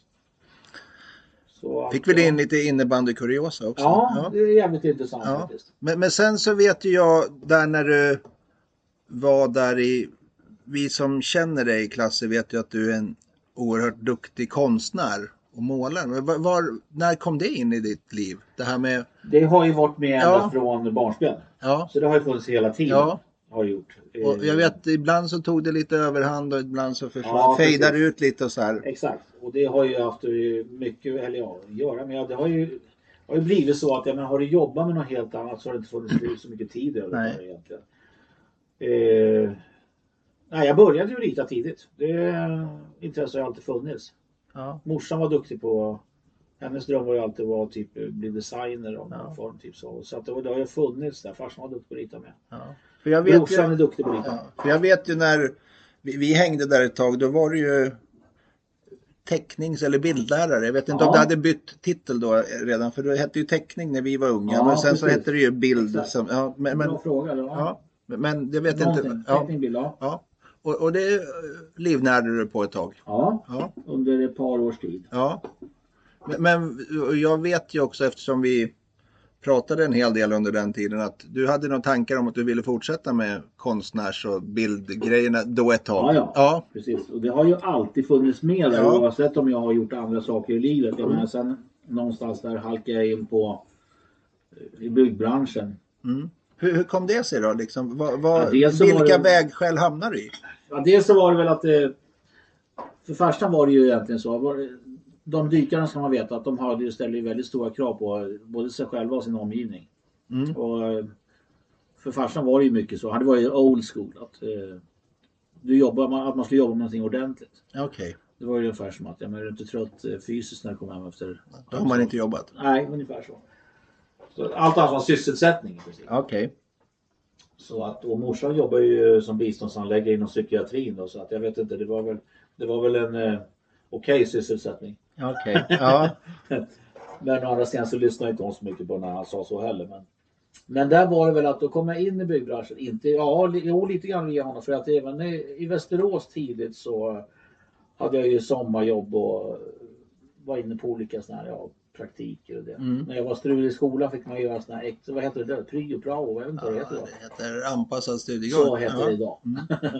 Så fick vi in lite innebandykuriosa också. Ja, ja, det är jävligt intressant ja. Faktiskt. Men, men sen så vet jag där när du var där i, vi som känner dig i klassen vet ju att du är en oerhört duktig konstnär och målare. Men var, var, när kom det in i ditt liv? Det här med... Det har ju varit med ja. Ända från barnsben. Ja. Så det har ju funnits hela tiden. Ja. Har gjort. Och jag vet ibland så tog det lite överhand och ibland så försvann ja, fejdar ut lite och så här. Exakt. Och det har ju haft mycket eller ja, att göra med. Det har ju, har ju blivit så att ja, men har du jobbat med något helt annat så har det inte funnits så mycket tid över nej. Det egentligen. Eh, nej, jag började ju rita tidigt. Det intresse har alltid funnits. Ja. Morsan var duktig på, hennes dröm var ju alltid att typ, bli designer av någon ja. Form. Typ så så att det, var, det har ju funnits där. Farsan var duktig på att rita med. Ja. För jag vet ju, är duktig på ja, för jag vet ju när vi, vi hängde där ett tag, då var det ju tecknings- eller bildlärare. Jag vet inte ja. Om det hade bytt titel då redan, för det hette ju teckning när vi var unga. Ja, men sen precis. Så hette det ju bild. Som, ja, men, men, fråga, eller? Ja, men jag vet någonting. Inte. Ja, teckning, bild, ja. Ja. Och, och det livnärde du på ett tag. Ja, ja. Under ett par års tid. Ja. Men, men jag vet ju också eftersom vi... pratade en hel del under den tiden att du hade några tankar om att du ville fortsätta med konstnärs- och bildgrejerna då ett tag. Ja, ja. Ja. Precis. Och det har ju alltid funnits med där ja. Oavsett om jag har gjort andra saker i livet. Mm. Men sen någonstans där halkade jag in på i byggbranschen. Mm. Hur, hur kom det sig då? Liksom, var, var, ja, vilka det... vägskäl hamnade du i? Ja, dels så var det väl att för första var det ju egentligen så var det... De dykarna som man vet att de hade ställer ju väldigt stora krav på både sig själva och sin omgivning. Mm. Och för farsan var det ju mycket så. Det var ju old school att, eh, du jobbar, att man skulle jobba med någonting ordentligt. Okay. Det var ju ungefär som att ja, men är du inte trött fysiskt när du kommer hem efter... Då har man inte jobbat. Nej, ungefär så. Så allt annat var sysselsättning. Okej. Okay. Så att, och morsan jobbar ju som biståndsanläggare inom psykiatrin. Då, så att jag vet inte, det var väl, det var väl en eh, okej okay sysselsättning. Okej, okay, ja. Men å andra sidan så lyssnade inte hon så mycket på när han sa så heller. Men, men där var det väl att då kom jag in i byggbranschen. Inte, ja, jo, lite grann via honom. För att även i, i Västerås tidigt så hade jag ju sommarjobb och var inne på olika sådana här ja, praktiker och det. Mm. När jag var strul i skolan fick man göra sådana här, vad heter det där? Prioprao, jag vet inte vad det heter. Ja, det heter anpassad studiegång. Så heter ja. Det idag. Mm.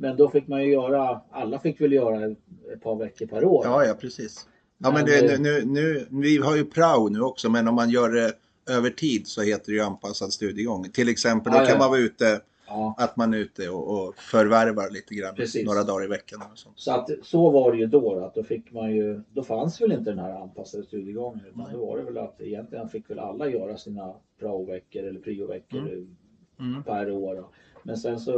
Men då fick man ju göra, alla fick väl göra ett par veckor per år. Ja, ja precis. Ja, men det, nu, nu, vi har ju prao nu också, men om man gör det över tid så heter det ju anpassad studiegång. Till exempel, då ja, ja. Kan man vara ute, ja. Att man är ute och, och förvärvar lite grann precis. Några dagar i veckan. Och sånt. Så, att, så var det ju då, att då fick man ju, då fanns väl inte den här anpassade studiegången. Utan nej. Då var det väl att egentligen fick väl alla göra sina praoveckor eller prioveckor mm. per år. Men sen så,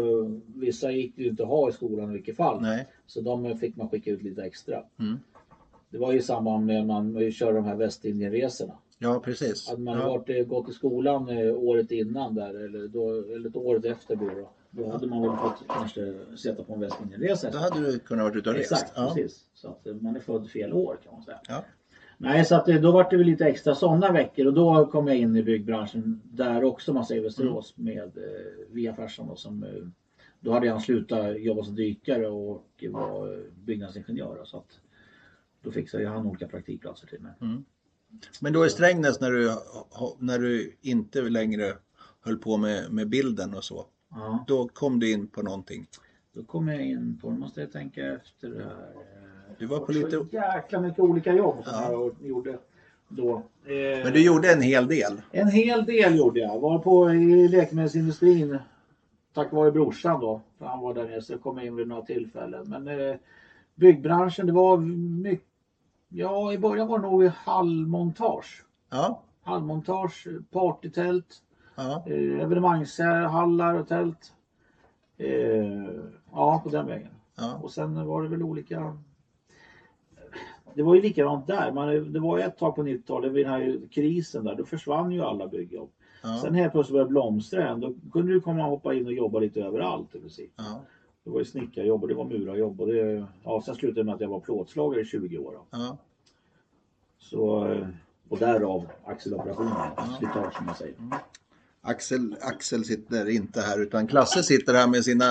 vissa gick det ju inte att ha i skolan i vilket fall. Nej. Så de fick man skicka ut lite extra. Mm. Det var ju i samband med att man körde de här västindien-resorna. Ja, precis. Hade man ja. varit, gått i skolan året innan där, eller, då, eller året efter då, då ja. hade man väl fått kanske sätta på en västindien-resa. Då hade du kunnat varit ute och rest. Exakt, ja. precis. Så att man är född fel år kan man säga. Ja. Nej, så att då var det väl lite extra sådana veckor och då kom jag in i byggbranschen där också, man säger Västerås, mm. med via farsan som, då hade jag slutat jobba som dykare och var byggnadsingenjör, så att då fixade jag han olika praktikplatser till mig. Mm. Men då i Strängnäs när du, när du inte längre höll på med, med bilden och så, ja. då kom du in på någonting? Då kom jag in på, måste jag tänka efter det här. Du var på lite... jäkla mycket olika jobb som ja. jag gjorde då. Men du gjorde en hel del? En hel del gjorde jag. Var på i läkemedelsindustrin tack vare brorsan då. För han var där nere så jag kom in vid några tillfällen. Men eh, byggbranschen, det var mycket... Ja, i början var det nog hallmontage. Ja. Hallmontage, partytält, ja. eh, evenemangshallar och tält. Eh, ja, på den vägen. Ja. Och sen var det väl olika... Det var ju likadant där. Man, det var ett tag på nittiotalet vid den här krisen där. Då försvann ju alla byggjobb. Ja. Sen helt plötsligt började blomstra igen. Då kunde du komma och hoppa in och jobba lite överallt. Ja. Det var ju snickarjobb och det var murarjobb. Och det, ja, sen slutade med att jag var plåtslagare i tjugo år. Ja. Så, och därav axeloperationen. Ja. Slitage som man säger. Mm. Axel, Axel sitter inte här utan Klasse sitter här med sina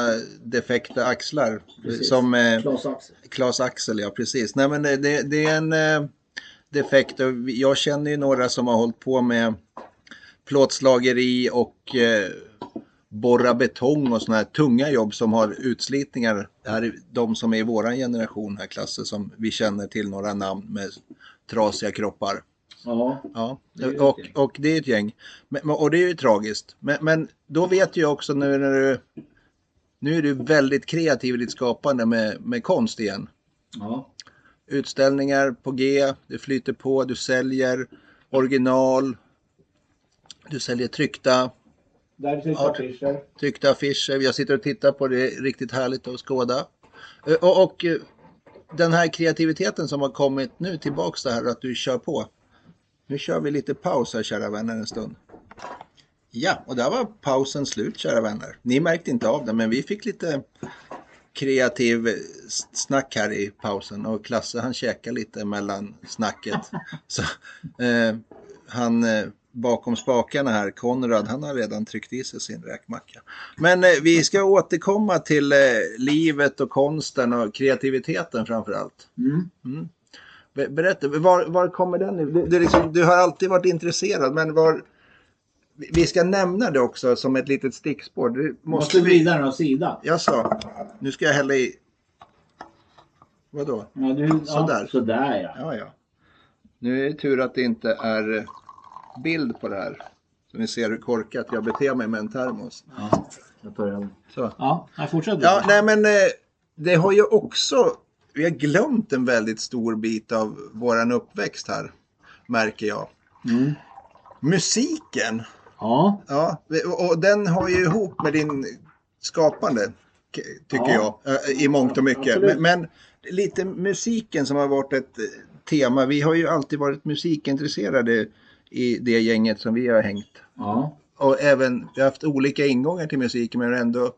defekta axlar. Precis. Som eh, Klas Axel. Klas Axel, ja precis. Nej, men det, det är en eh, defekt. Jag känner ju några som har hållit på med plåtslageri och eh, borra betong och såna här tunga jobb som har utslitningar. Det här är de som är i våran generation här, Klasse, som vi känner till några namn med trasiga kroppar. Ja, ja. Det och, och det är ett gäng. Men, och det är ju tragiskt. Men, men då vet jag också nu när du... Nu är du väldigt kreativ i ditt skapande med, med konst igen. Ja. Utställningar på G, du flyter på, du säljer original. Du säljer tryckta... Där är tryckta affischer. Tryckta affischer. Jag sitter och tittar på det, riktigt härligt att skåda. Och, och den här kreativiteten som har kommit nu tillbaks där, att du kör på. Nu kör vi lite paus här, kära vänner, en stund. Ja, och där var pausen slut, kära vänner. Ni märkte inte av det, men vi fick lite kreativ snack här i pausen. Och Klasse, han käkade lite mellan snacket. Så, eh, han eh, bakom spakarna här, Konrad, han har redan tryckt i sig sin räkmacka. Men eh, vi ska återkomma till eh, livet och konsten och kreativiteten framför allt. Mm. Mm. Berätta, var, var kommer den nu? Du, du, liksom, du har alltid varit intresserad, men var, vi ska nämna det också som ett litet stickspår. Du måste, måste vrida den av sidan. Jag sa, nu ska jag hälla i... Vadå? Ja, du, sådär. Ja, sådär ja. Ja, ja. Nu är det tur att det inte är bild på det här. Så ni ser hur korkat jag beter mig med en termos. Ja, jag tar den. Så. Ja, jag fortsätter. Ja, nej men det har ju också... Vi har glömt en väldigt stor bit av våran uppväxt här, märker jag. Mm. Musiken. Ja. Ja. Och den har ju ihop med din skapande, tycker ja. jag, i mångt och mycket. Men, men lite musiken som har varit ett tema. Vi har ju alltid varit musikintresserade i det gänget som vi har hängt. Ja. Och även, vi har haft olika ingångar till musiken, men ändå,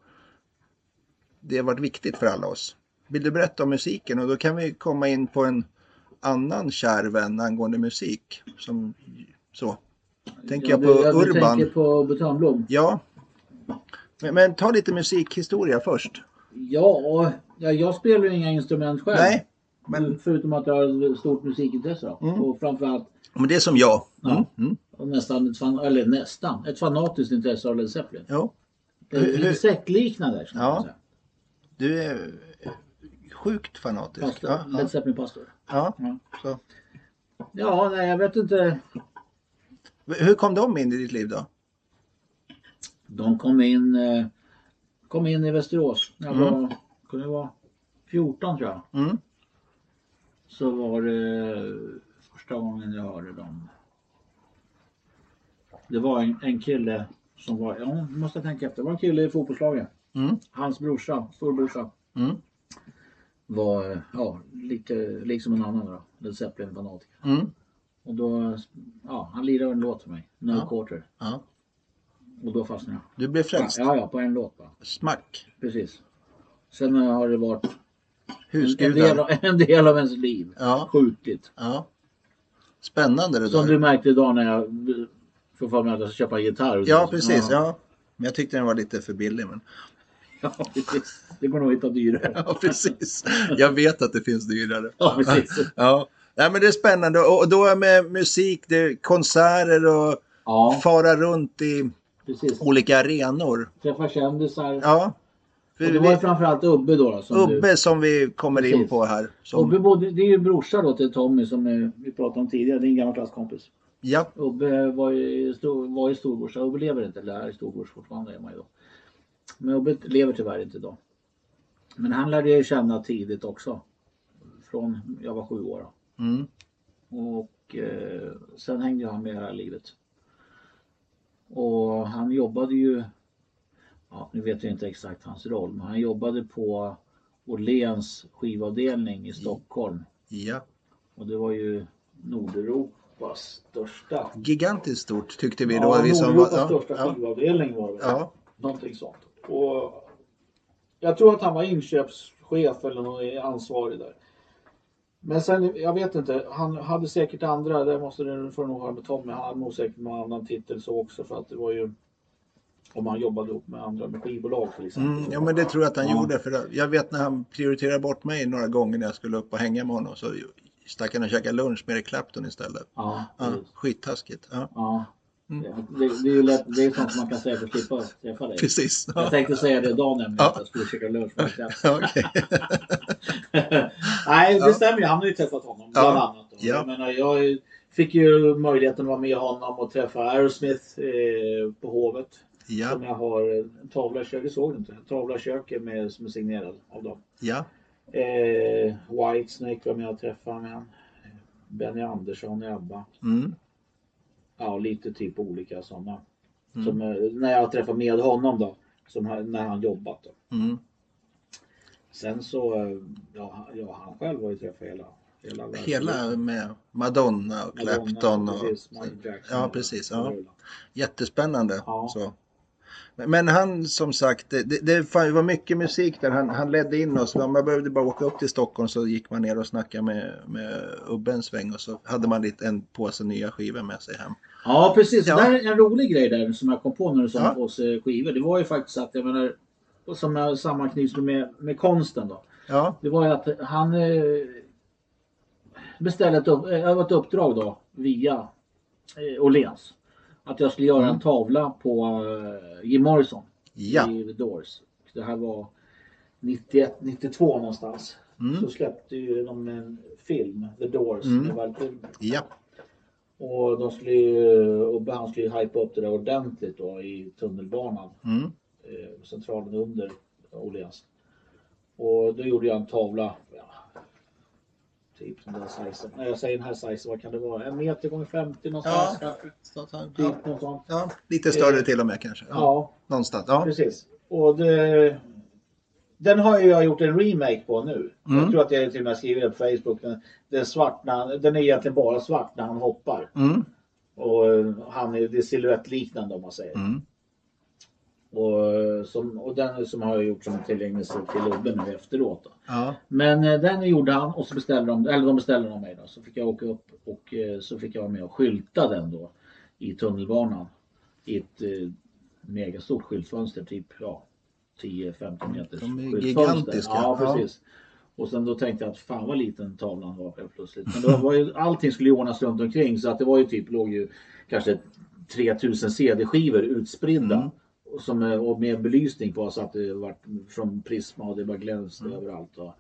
det har varit viktigt för alla oss. Vill du berätta om musiken? Och då kan vi komma in på en annan kärvän angående musik. Som, så. Tänker ja, jag på jag Urban. Tänker på Butanblom. Ja. Men, men ta lite musikhistoria först. Ja, jag spelar ju inga instrument själv. Nej. Men... Förutom att jag har stort musikintresse. Mm. Och framförallt... Men det är som jag. Mm. Mm. Och nästan, ett fan, eller nästan, ett fanatiskt intresse av Led Zeppelin. Jo. Lite säckliknande. Ja. Du är... Sjukt fanatisk. Pastor. Ja, ja. Led Zeppelin-pastor. Ja, så. Ja, nej, jag vet inte. Hur kom de in i ditt liv då? De kom in kom in i Västerås. Jag var, mm. kunde vara fjorton tror jag. Mm. Så var det första gången jag hörde dem. Det var en, en kille som var, ja, måste tänka efter, var en kille i fotbollslaget. Mm. Hans brorsa, storbrorsa. Mm. Var, ja, lika, liksom en annan då, Led Zeppelin fanatiker. Mm. Och då, ja, han lirade en låt för mig, No ja. Quarter. Ja. Och då fastnade jag. Du blev frälst? Ja, ja, på en låt bara. Smack. Precis. Sen har det varit en, en, del av, en del av ens liv. Ja. Skjutigt. Ja. Spännande det där. Som du märkte idag när jag får för mig att köpa en gitarr. Ja, så. Precis. Ja. Ja. Men jag tyckte den var lite för billig. Men... Ja, precis. Det går nog att hitta dyrare. Ja, precis. Jag vet att det finns dyrare. Ja, precis. Ja. Nej, men det är spännande. Och då är med musik, det är konserter och ja. Fara runt i precis. Olika arenor. Träffa kändisar. Ja. Och det var ju framförallt Ubbe då. då som Ubbe du... som vi kommer precis. In på här. Som... Ubbe bodde, det är ju brorsa då till Tommy som vi pratade om tidigare. Det är en gammal klasskompis. Ja. Ubbe var ju, var ju storbrorsa. Ubbe lever inte, eller är i storbrors fortfarande är man ju då. Men Ubbe lever tyvärr inte idag. Men han lärde ju känna tidigt också. Från jag var sju år då. Mm. Och eh, sen hängde han med hela livet. Och han jobbade ju, ja, nu vet jag inte exakt hans roll, men han jobbade på Åhléns skivavdelning i Stockholm. Ja. Och det var ju Nordeuropas största. Gigantiskt stort tyckte vi då. Ja, vi Nordeuropas var, största ja, skivavdelning var det. Ja. Någonting sånt. Och jag tror att han var inköpschef eller någon ansvarig där. Men sen, jag vet inte, han hade säkert andra, det måste det för nog ha med Tommy, han hade nog säkert någon annan titel så också för att det var ju, om han jobbade upp med andra, med skivbolag till exempel. Mm, ja men det tror jag att han ja. Gjorde, för jag vet när han prioriterade bort mig några gånger när jag skulle upp och hänga med honom så stack han och käkade lunch med Eric Clapton istället. Ja, ja, skittaskigt. Ja. Ja. Mm. Det, det, det är ju lätt, det är sånt man kan säga för att slippa träffa dig. Precis. Ja. Jag tänkte säga det idag nämligen ja. Att jag skulle käka lunch med Clapton. Okej. Nej, det stämmer ju. Han har ju träffat honom bland ja. Annat. Ja. Jag menar, jag fick ju möjligheten att vara med honom och träffa Aerosmith eh, på Hovet. Ja. Som jag har en tavla i köket, såg du inte? En tavla i köket med, som är signerad av dem. Ja. Eh, Whitesnake var med och träffade med. Benny Andersson i Abba. Mm. Ja, lite typ olika sådana. Mm. Som när jag träffade med honom då. Som när han jobbat då. Mm. Sen så, ja, ja han själv var ju träffat hela Hela, hela med Madonna och Clapton och, precis, och ja precis, ja. Jättespännande ja. Så. Men han som sagt, det, det var mycket musik där, han, han ledde in oss, man behövde bara åka upp till Stockholm så gick man ner och snackade med, med Ubbe en sväng och så hade man lite en påse nya skivor med sig hem. Ja precis, ja. Det här är en rolig grej där som jag kom på när du sa ja. En påse skivor, det var ju faktiskt att jag menar, som jag sammanknyter med, med konsten då, ja. Det var ju att han beställde ett, upp, ett uppdrag då via Åhléns. Att jag skulle göra en tavla på Jim Morrison ja. I The Doors. Det här var nittioett nittiotvå någonstans. Mm. Så släppte ju de en film, The Doors. Mm. Var ja. Och de skulle ju, och han skulle ju hypa upp det där ordentligt då i tunnelbanan. Mm. Centralen under Åhléns. Och då gjorde jag en tavla. Ja. Typ den där sizen. När jag säger den här sizen, vad kan det vara? En meter gånger femtio någonstans. Ja, typ ja. Någonstans. Ja, lite större eh, till och med kanske. Ja, ja. Någonstans. Ja. Precis. Och det, den har jag gjort en remake på nu. Mm. Jag tror att jag till och med skriver på Facebook. Den, den, svart när, den är egentligen bara svart när han hoppar. Mm. Och han är, det är siluettliknande om man säger. Mm. Och, som, och den som har gjort som tillägnelse till Ubbe nu efteråt då. Ja. Men eh, den gjorde han och så beställde de, eller de beställde de mig då. Så fick jag åka upp och eh, så fick jag vara med och skylta den då i tunnelbanan. I ett eh, megastort skyltfönster, typ ja, tio femton meters skyltfönster. Gigantiska. Ja, precis. Ja. Och sen då tänkte jag att fan vad liten tavlan var plötsligt. Men då var ju, allting skulle ju ordnas runt omkring så att det var ju typ, låg ju kanske tre tusen cd-skivor utspridda. Mm. Som, och med belysning på så att det var från prisma och det var glänste mm. överallt. Och...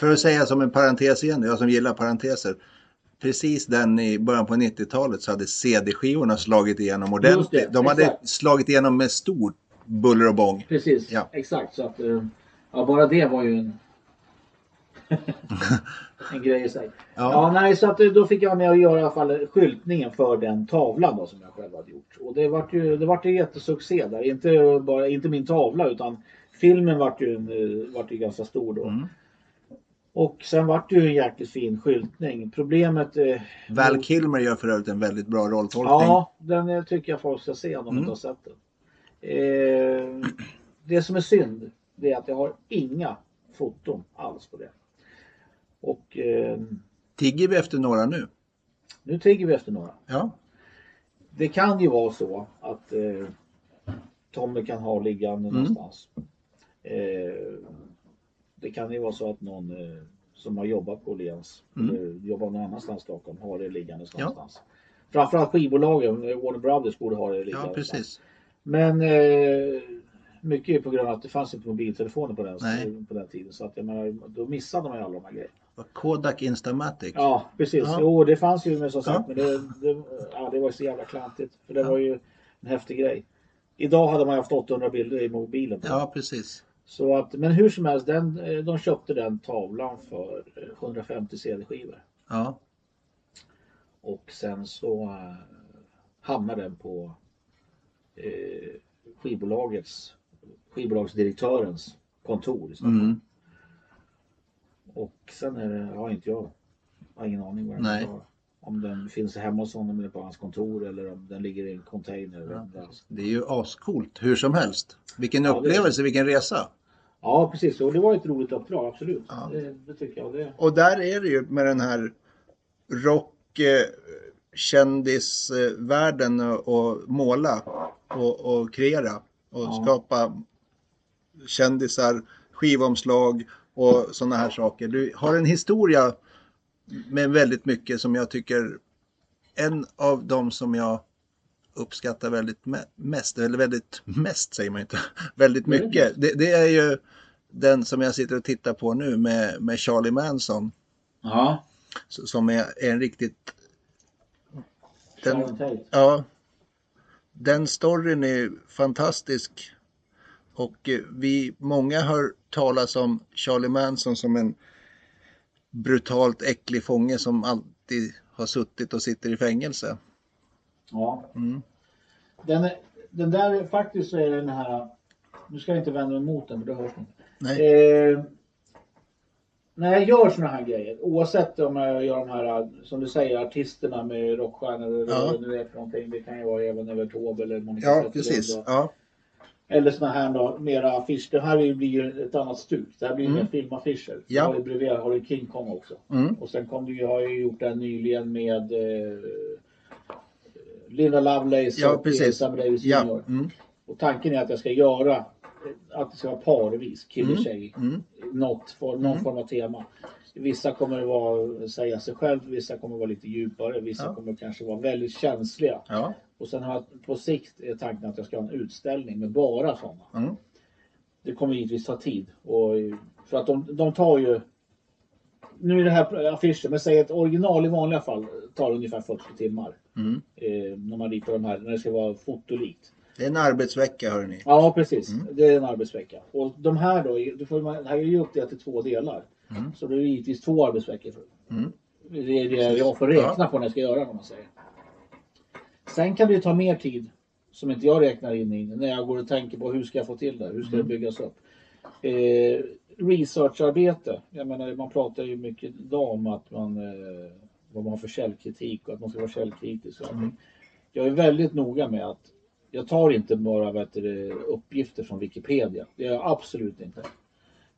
För att säga som en parentes igen, jag som gillar parenteser. Precis den i början på nittiotalet så hade cd-skivorna slagit igenom ordentligt. Det, de exakt. Hade slagit igenom med stor buller och bång. Precis, ja. Exakt. Så att, ja, bara det var ju en... En grej i sig. Ja. Ja, nej, så att då fick jag med att göra i alla fall skyltningen för den tavlan då, som jag själv hade gjort. Och det vart ju, det vart ju jättesuccé där. Inte bara, inte min tavla, utan filmen vart ju, vart ju ganska stor då. Mm. Och sen vart det ju en jäkligt fin skyltning. Problemet... Eh, Val Kilmer gör för övrigt en väldigt bra rolltolkning. Ja, den tycker jag folk ska se om de mm. inte har sett den. Eh, det som är synd, det är att jag har inga foton alls på det. Och... Eh, tigger vi efter några nu? Nu tigger vi efter några. Ja. Det kan ju vara så att eh, Tommy kan ha liggande mm. någonstans. Eh... Det kan ju vara så att någon eh, som har jobbat på Lens, mm. eh, jobbar någon annanstans i Stockholm, har det liggandes någonstans. Ja. Framförallt skivbolagen, Warner Brothers borde ha det liggandes. Ja, precis. Men eh, mycket är på grund av att det fanns inte mobiltelefoner på den, så, på den tiden. Så att, jag menar, då missade man ju alla de här grejerna. Kodak Instamatic. Ja, precis. Ja. Jo, det fanns ju med så sagt, ja. Men det, det, ja, det var ju så jävla klantigt. För det ja. Var ju en häftig grej. Idag hade man haft åttahundra bilder i mobilen. Ja, precis. Så att, men hur som helst, den, de köpte den tavlan för hundrafemtio cd-skivor. Ja. Och sen så äh, hamnade den på äh, skivbolagets, skivbolagsdirektörens kontor. Mm. Och sen är det, ja inte jag, jag har ingen aning vad jag har. Om den finns hemma hos honom eller på hans kontor eller om den ligger i en container. Ja, det är ju ascoolt hur som helst. Vilken ja, upplevelse, det... vilken resa. Ja, precis. Och det var ett roligt uppdrag, absolut. Ja. Det, det tycker jag. Det... Och där är det ju med den här rock, eh, kändisvärlden och, och måla och, och kreera och ja. Skapa kändisar, skivomslag och sådana här saker. Du har en historia... Men väldigt mycket som jag tycker, en av dem som jag uppskattar väldigt mest, eller väldigt mest säger man inte, väldigt mycket. Det, det är ju den som jag sitter och tittar på nu med, med Charlie Manson. Ja. Som är, är en riktigt... Den, ja, den storyn är fantastisk. Och vi, många har talat om Charlie Manson som en... brutalt äcklig fånge som alltid har suttit och sitter i fängelse. Ja. Mm. Den, den där faktiskt är den här, nu ska jag inte vända mig mot den för det hörs inte. Nej. Eh, när jag gör såna här grejer, oavsett om jag gör de här, som du säger, artisterna med rockstjärnor eller ja. Vad det är för någonting, det kan ju vara även över Tåb eller Monica. Ja, precis. Ja. Eller såna här då, mera affischer. Det här blir ju ett annat stuk. Det här blir ju mm. mer filmaffischer. Ja. Har ju bredvid, har ju King Kong också. Mm. Och sen kom du, har ju gjort den nyligen med eh, Linda Lovelace ja, och Sam Davis ja. junior Mm. Och tanken är att jag ska göra, att det ska vara parvis, kille och tjej. Mm. Något för, någon mm. form av tema. Vissa kommer vara, säga sig själv, vissa kommer vara lite djupare, vissa ja. Kommer kanske vara väldigt känsliga. Ja. Och sen har jag på sikt är tanken att jag ska ha en utställning med bara sådana. Mm. Det kommer givetvis ta tid. Och, för att de, de tar ju, nu är det här affischer, men säg ett original i vanliga fall tar ungefär fyrtio timmar. Mm. Eh, när man ritar de här, när det ska vara fotolikt. Det är en arbetsvecka hör ni. Ja precis, mm. det är en arbetsvecka. Och de här då, du får, här är ju uppdelat i två delar. Mm. Så det är givetvis två arbetsveckor. Mm. Det är det jag får räkna ja. På när jag ska göra, om man säger. Sen kan det ta mer tid som inte jag räknar in i när jag går och tänker på hur ska jag få till det, hur ska mm. det byggas upp. Eh, researcharbete, jag menar man pratar ju mycket idag om att man, eh, vad man har för källkritik och att man ska vara källkritisk. Mm. Jag är väldigt noga med att jag tar inte bara vet du, uppgifter från Wikipedia, det gör jag absolut inte.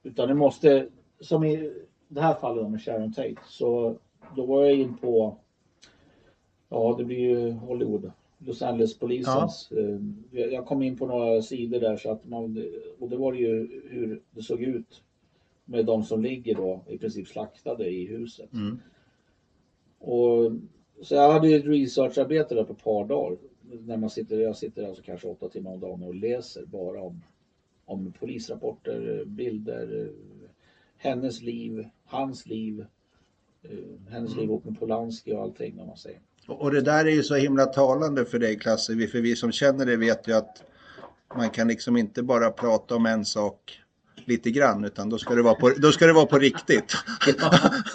Utan det måste, som i det här fallet med Sharon Tate, så då var jag in på ja, det blir ju Hollywood, Los Angeles-polisens. Ja. Jag kom in på några sidor där så att man, och det var ju hur det såg ut med de som ligger då i princip slaktade i huset. Mm. Och så jag hade ju ett researcharbete där på ett par dagar. När man sitter, jag sitter alltså kanske åtta timmar om dagen och läser bara om, om polisrapporter, bilder, hennes liv, hans liv, hennes mm. liv och med Polanski och allting när man säger. Och det där är ju så himla talande för dig Klasse, för vi som känner det vet ju att man kan liksom inte bara prata om en sak. lite grann, utan då ska det vara på, då ska det vara på riktigt. Ja,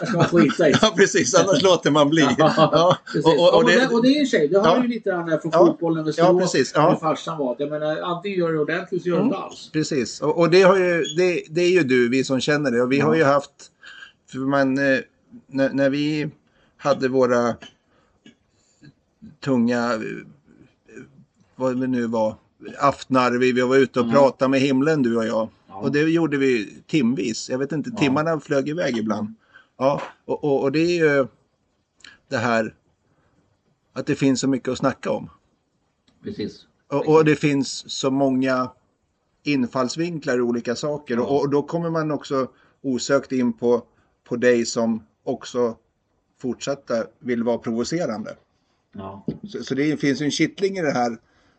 ska man skita i. Ja, precis, annars låter man bli. Ja, ja. Och, och, och, och, det, och det är ju tjej, det har ja. ju lite grann från ja. fotbollen och så. Ja, precis. Ja. Farsan var. Jag menar, antingen gör det ordentligt så gör mm. det alls. Precis, och, och det, har ju, det, det är ju du, vi som känner det. Och vi mm. har ju haft, för man, när, när vi hade våra tunga, vad det nu var, aftnar, vi, vi var ute och mm. pratade med himlen, du och jag. Ja. Och det gjorde vi timvis. Jag vet inte, timmarna ja. flög iväg ibland. Ja, och, och, och det är ju det här att det finns så mycket att snacka om. Precis. Och, och det finns så många infallsvinklar i olika saker. Ja. Och, och då kommer man också osökt in på, på dig som också fortsatta vill vara provocerande. Ja. Så, så det finns en kittling i det här.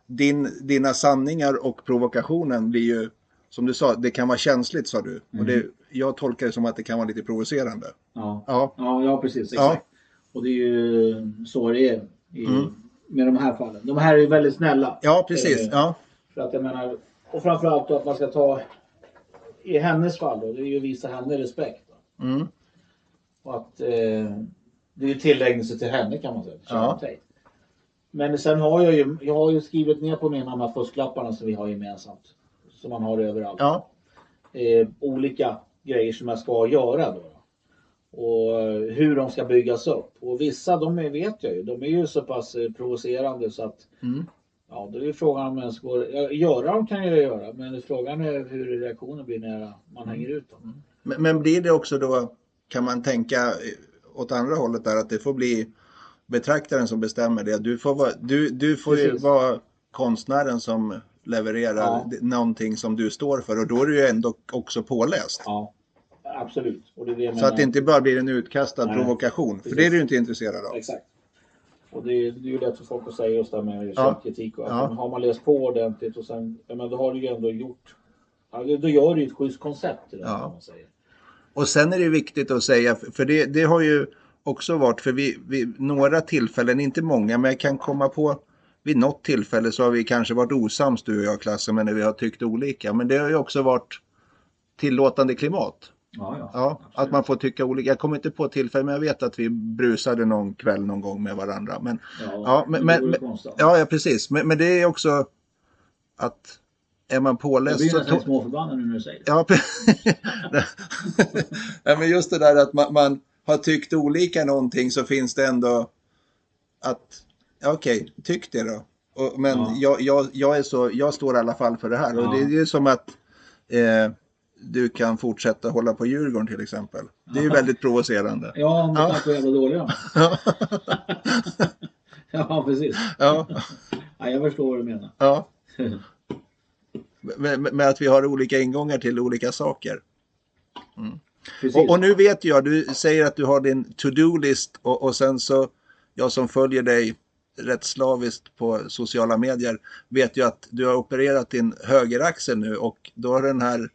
Din, dina sanningar och provokationen blir ju, som du sa, det kan vara känsligt, sa du. Mm. Och det, jag tolkar det som att det kan vara lite provocerande. Ja, ja, ja, ja precis. Exakt. Ja. Och det är ju så det är i, mm. med de här fallen. De här är ju väldigt snälla. Ja, precis. Ja. För att jag menar, och framförallt att man ska ta, i hennes fall då, det är ju visa henne respekt. Då. Mm. Och att eh, det är ju tillägnelse till henne, kan man säga. Ja. Men sen har jag ju, jag har ju skrivit ner på mina de här fusklapparna som vi har gemensamt. Som man har överallt. Ja. Eh, olika grejer som jag ska göra då. Och hur de ska byggas upp. Och vissa, de är, vet jag ju, de är ju så pass provocerande så att mm. ja, då är frågan om jag ska göra dem, kan jag göra. Men frågan är hur reaktionen blir när man hänger ut dem. Mm. Men, men blir det också då, kan man tänka åt andra hållet där, att det får bli betraktaren som bestämmer det. Du får, vara, du, du får ju vara konstnären som levererar ja. någonting som du står för, och då är du ju ändå också påläst. Ja, absolut. Och det är det jag menar. Så att det inte bara blir en utkastad Nej. provokation, precis. För det är du inte intresserad av. Exakt. Och det är, det är ju lätt för folk att säga just det här med ja. kritik. Och att ja. har man läst på ordentligt och sen, ja, men då har du ju ändå gjort, då gör du ju ett schysst koncept i det här, ja. man säger. Och sen är det viktigt att säga, för det, det har ju också varit, för vi, vi, några tillfällen, inte många, men jag kan komma på vid något tillfälle så har vi kanske varit osams, du och jag, Klasse, men vi har tyckt olika. Men det har ju också varit tillåtande klimat. Ja, ja, ja, att man får tycka olika. Jag kommer inte på tillfälle, men jag vet att vi brusade någon kväll någon gång med varandra. Men, ja, ja, men, men, ja, ja, precis. Men, men det är också att är man påläst så... Det blir ju småförbannad nu när du säger det. Ja, ja, men just det där att man... man har tyckt olika någonting, så finns det ändå att okej, okay, tyck det då. Och, men ja. jag, jag, jag, är så, jag står i alla fall för det här. Ja. Och det är ju som att eh, du kan fortsätta hålla på Djurgården till exempel. Ja. Det är ju väldigt provocerande. Ja, men tack för jävla dåliga. Ja, ja precis. Ja. Ja, jag förstår vad du menar. Ja. med, med att vi har olika ingångar till olika saker. Mm. Och, och nu vet jag, du säger att du har din to-do-list, och, och sen så, jag som följer dig rätt slaviskt på sociala medier, vet ju att du har opererat din högeraxel nu, och då har den här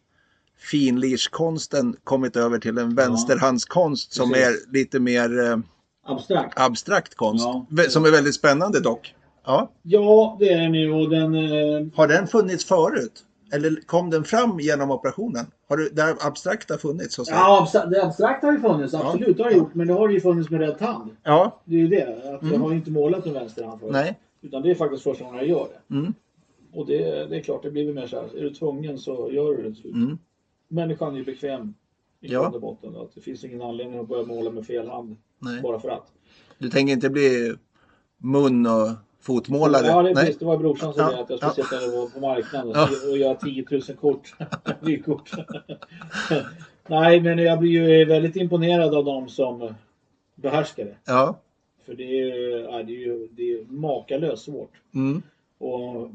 finlirskonsten kommit över till en vänsterhandskonst som är lite mer eh, abstrakt. abstrakt konst, ja. som är väldigt spännande dock. Ja, ja det är nu, och den... Eh... Har den funnits förut? Eller kom den fram genom operationen? Har du, det abstrakta funnits? Så ja, abstra- det abstrakta har ju funnits, absolut, ja. har jag gjort. Men det har ju funnits med rätt hand. Ja. Det är ju det, att mm. jag har inte målat med vänster hand förut. Nej. Utan det är faktiskt första gången jag gör det. Mm. Och det, det är klart, det blir väl mer så här, är du tvungen så gör du det till slut. Mm. Människan är ju bekväm i grund och botten. Att det finns ingen anledning att börja måla med fel hand. Nej. Bara för att. Du tänker inte bli mun och... fotmålare. Ja, det, Nej. det var brorsan som ja, sa att jag skulle ja. sätta det på marknaden ja. och göra tio tusen kort. Nykort. Nej, men jag blir ju väldigt imponerad av dem som behärskar det. Ja. För det är ju, ja, det är ju det är makalöst svårt. Mm. Och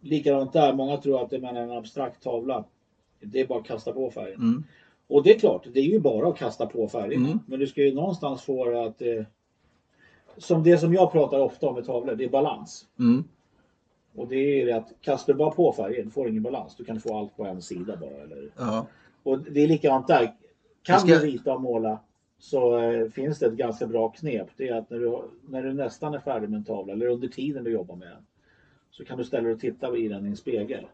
likadant där, många tror att det är en abstrakt tavla. Det är bara att kasta på färgen. Mm. Och det är klart, det är ju bara att kasta på färgen. Mm. Men du ska ju någonstans få att... Som det som jag pratar ofta om med tavlor, det är balans. Mm. Och det är det att kastar du bara på färgen, du får ingen balans. Du kan få allt på en sida bara. Eller? Ja. Och det är likadant där. Kan ska... du rita och måla så eh, finns det ett ganska bra knep. Det är att när du, när du nästan är färdig med en tavla, eller under tiden du jobbar med den, så kan du ställa dig och titta i den i en spegel.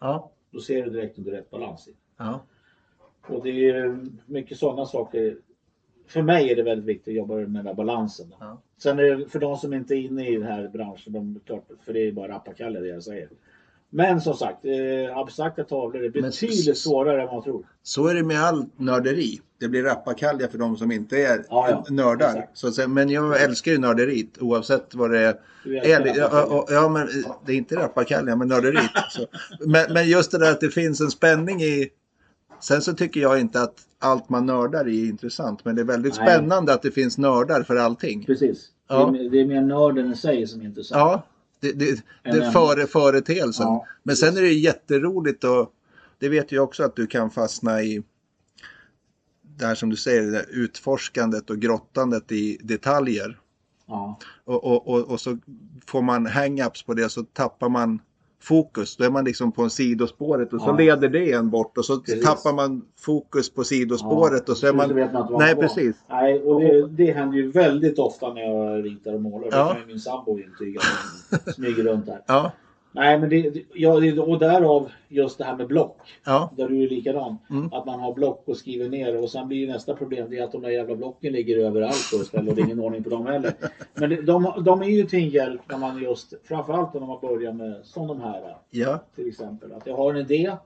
Ja. Då ser du direkt om du är rätt balans i. Ja. Och det är mycket sådana saker. För mig är det väldigt viktigt att jobba med den här balansen. Ja. Sen är det, för de som inte är inne i den här branschen, de, för det är bara rappakalle det jag säger. Men som sagt, eh, abstrakta tavlor är betydligt Men, svårare än man tror. Så är det med all nörderi. Det blir rappakalja för de som inte är ja, ja, nördar. Så att säga, men jag älskar ju nörderit oavsett vad det är. är ja, ja, men det är inte rappakalja men nörderit. Så. Men, men just det där att det finns en spänning i... Sen så tycker jag inte att allt man nördar är intressant. Men det är väldigt Nej. spännande att det finns nördar för allting. Precis. Ja. Det, är, det är mer nörden i sig som är intressant. Ja. Det, det, det före företeelsen. Ja, men sen är det jätteroligt och det vet jag också att du kan fastna i det här som du säger, det där utforskandet och grottandet i detaljer. Ja. Och, och, och, och så får man hang-ups på det så tappar man fokus. Då är man liksom på en sidospåret och så ja. leder det en bort och så precis. tappar man fokus på sidospåret ja. och så är man... Vet man Nej, precis. Nej, och det, det händer ju väldigt ofta när jag ritar och målar. Ja. Det kan ju min sambo intyga och smyger runt där. Ja. Nej, men det, ja, och därav just det här med block. Ja. Där du är likadan. Mm. Att man har block och skriver ner. Och sen blir ju nästa problem det är att de där jävla blocken ligger överallt. Och, och det är ingen ordning på dem heller. Men det, de, de är ju till en hjälp när man just, framförallt när man börjar med som de här. Ja. Till exempel. Att jag har en idé.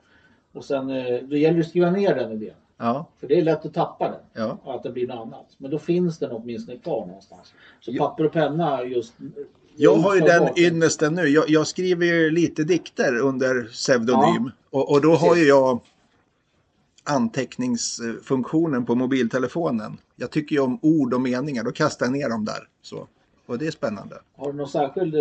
Och sen då gäller det att skriva ner den idén. Ja. För det är lätt att tappa den. Ja. Och att det blir något annat. Men då finns den åtminstone kvar någonstans. Så ja. papper och penna just... Jag har ju den ynnesten nu. Jag, jag skriver ju lite dikter under pseudonym. Ja. Och, och då har ju jag anteckningsfunktionen på mobiltelefonen. Jag tycker ju om ord och meningar. Då kastar jag ner dem där. Så. Och det är spännande. Har du någon särskild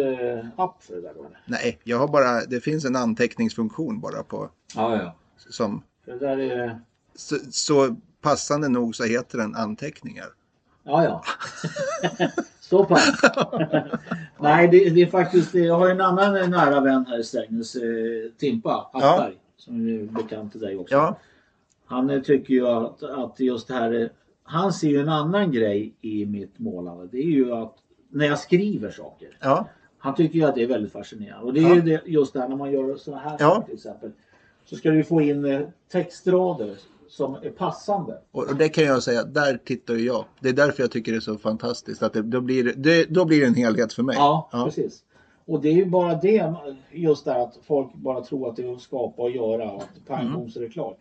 app för det där då? Nej, jag har bara, det finns en anteckningsfunktion bara på. Ja, ja. Som, det där är... så, så passande nog så heter den anteckningar. Ja, ja. Så pass. Nej, det, det är faktiskt... Jag har en annan nära vän här i Strängnäs, eh, Timpa Hattberg, ja. som är bekant till dig också. Ja. Han tycker ju att, att just det här... Han ser ju en annan grej i mitt målande. Det är ju att när jag skriver saker. Ja. Han tycker ju att det är väldigt fascinerande. Och det är ja. det, just det här när man gör sådana här ja. saker till exempel. Så ska du få in textrader som är passande. Och det kan jag säga, där tittar jag. Det är därför jag tycker det är så fantastiskt. Att det, då, blir, det, då blir det en helhet för mig. Ja, ja, precis. Och det är ju bara det, just det att folk bara tror att det är att skapa och göra. Och att pang, mm. så är det klart.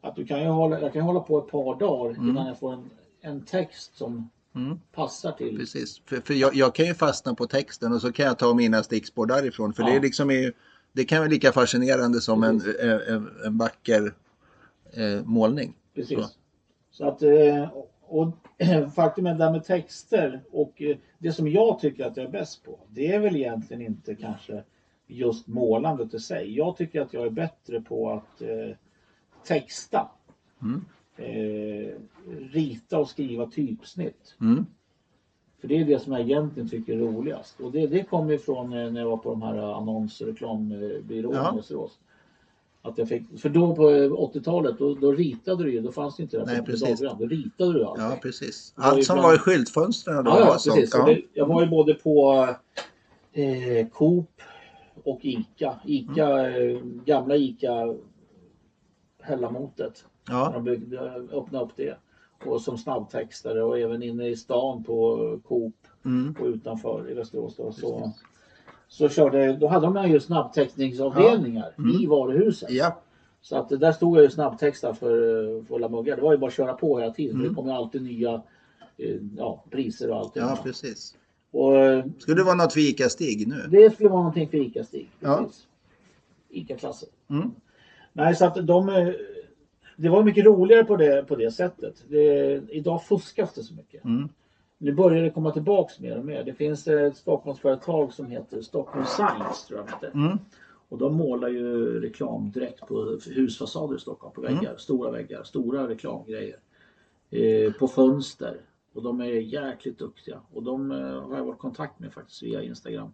Att du kan ju hålla, jag kan hålla på ett par dagar mm. innan jag får en, en text som mm. passar till. Precis, för, för jag, jag kan ju fastna på texten och så kan jag ta mina stickspår därifrån. För ja. det är liksom ju, det kan vara lika fascinerande som en, en, en vacker... Eh, målning. Precis. Så. Så att, eh, och faktum är det där med texter och eh, det som jag tycker att jag är bäst på, det är väl egentligen inte kanske just målandet i sig. Jag tycker att jag är bättre på att eh, texta. Mm. Eh, rita och skriva typsnitt. Mm. För det är det som jag egentligen tycker är roligast. Och det, det kommer ifrån eh, när jag var på de här annons- och reklambyråerna i Västerås. Att jag fick, för då på åttiotalet då, då ritade du ju, då fanns det inte det här. Nej, precis. Då ritade du allt. Ja, precis. Allt som var i skyltfönstren då. Ja, ja, precis. Så det, jag var ju både på eh, Coop och ICA. ICA mm. eh, gamla ICA Hällamotet. Ja. De byggde, öppnade upp det. Och som snabbtextare och även inne i stan på Coop mm. och utanför i Västerås då. Så, Så körde, då hade de ju snabbtextningsavdelningar ja. mm. i varuhuset. Ja. Så att där stod jag ju snabbtextar för, för alla muggar. Det var ju bara att köra på hela tiden. Mm. Det kom ju alltid nya ja, priser och allt. Ja, annat. Precis. Och, skulle det vara något för ICA-stig nu? Det skulle vara någonting för ICA-stig. Precis. Ja. ICA-klasser. Mm. Nej, så att de... Det var mycket roligare på det, på det sättet. Det, idag fuskas det så mycket. Mm. Nu börjar det komma tillbaks mer och mer. Det finns ett Stockholmsföretag som heter Stockholm Science, tror jag inte. Mm. Och de målar ju reklam direkt på husfasader i Stockholm, på väggar, mm. stora väggar, stora reklamgrejer. Eh, på fönster. Och de är jäkligt duktiga. Och de eh, har jag varit i kontakt med faktiskt via Instagram.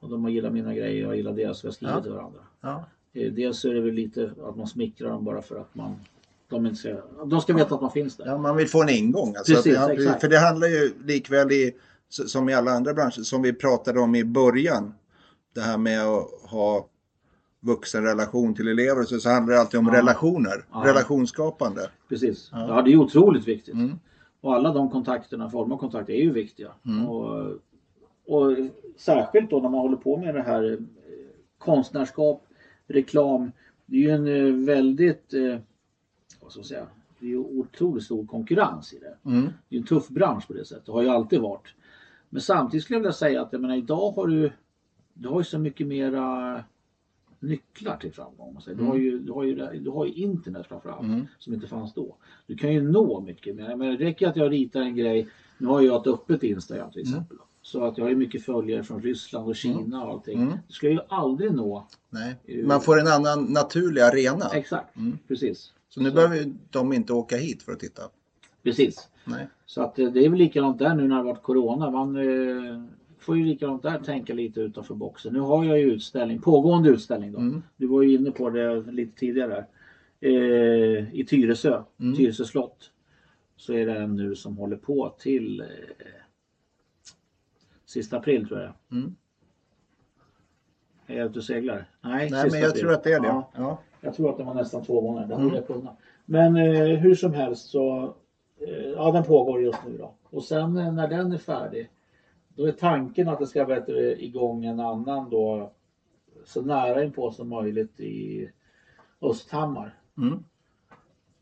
Och de har gillat mina grejer, jag gillar deras, så jag skriver ja. till varandra. Ja. Eh, dels är det väl lite att man smickrar dem bara för att man... De, inte ska, de ska veta att man finns där. Ja, man vill få en ingång. Alltså. Precis, att, exakt. För det handlar ju likväl i, som i alla andra branscher som vi pratade om i början. Det här med att ha vuxenrelation till elever, så, så handlar det alltid om ja. relationer, ja. relationsskapande. Precis, ja. Ja, det är otroligt viktigt. Mm. Och alla de kontakterna, former av kontakter, är ju viktiga. Mm. Och, och särskilt då när man håller på med det här konstnärskap, reklam, det är ju en väldigt, vad ska jag säga, det är ju otroligt stor konkurrens i det. Mm. Det är en tuff bransch på det sättet, det har ju alltid varit. Men samtidigt skulle jag vilja säga att jag menar, idag har du, du har ju så mycket mera nycklar till framgång. Du, mm. har ju, du, har ju, du har ju internet framförallt mm. som inte fanns då. Du kan ju nå mycket mer. Men det räcker att jag ritar en grej. Nu har jag ett öppet Instagram till exempel. Mm. Så att jag har ju mycket följare från Ryssland och Kina mm. och allting. Mm. Du ska ju aldrig nå. Nej. Man får en annan naturlig arena. Exakt, mm. precis. Så nu Så. behöver ju de inte åka hit för att titta. Precis. Nej. Så att det är väl likadant där nu när det har varit corona. Man eh, får ju likadant där tänka lite utanför boxen. Nu har jag ju utställning, pågående utställning då. Mm. Du var ju inne på det lite tidigare. Eh, I Tyresö, mm. Tyresö slott. Så är det en nu som håller på till eh, sista april tror jag. Mm. Är jag ute och seglar? Nej, Nej men jag april. tror att det är det. Ja. Ja. Jag tror att det var nästan två månader. Det hade jag kunnat. Men eh, hur som helst så... Ja, den pågår just nu då. Och sen när den är färdig, då är tanken att det ska vara igång en annan då, så nära inpå som möjligt i Östhammar. Mm.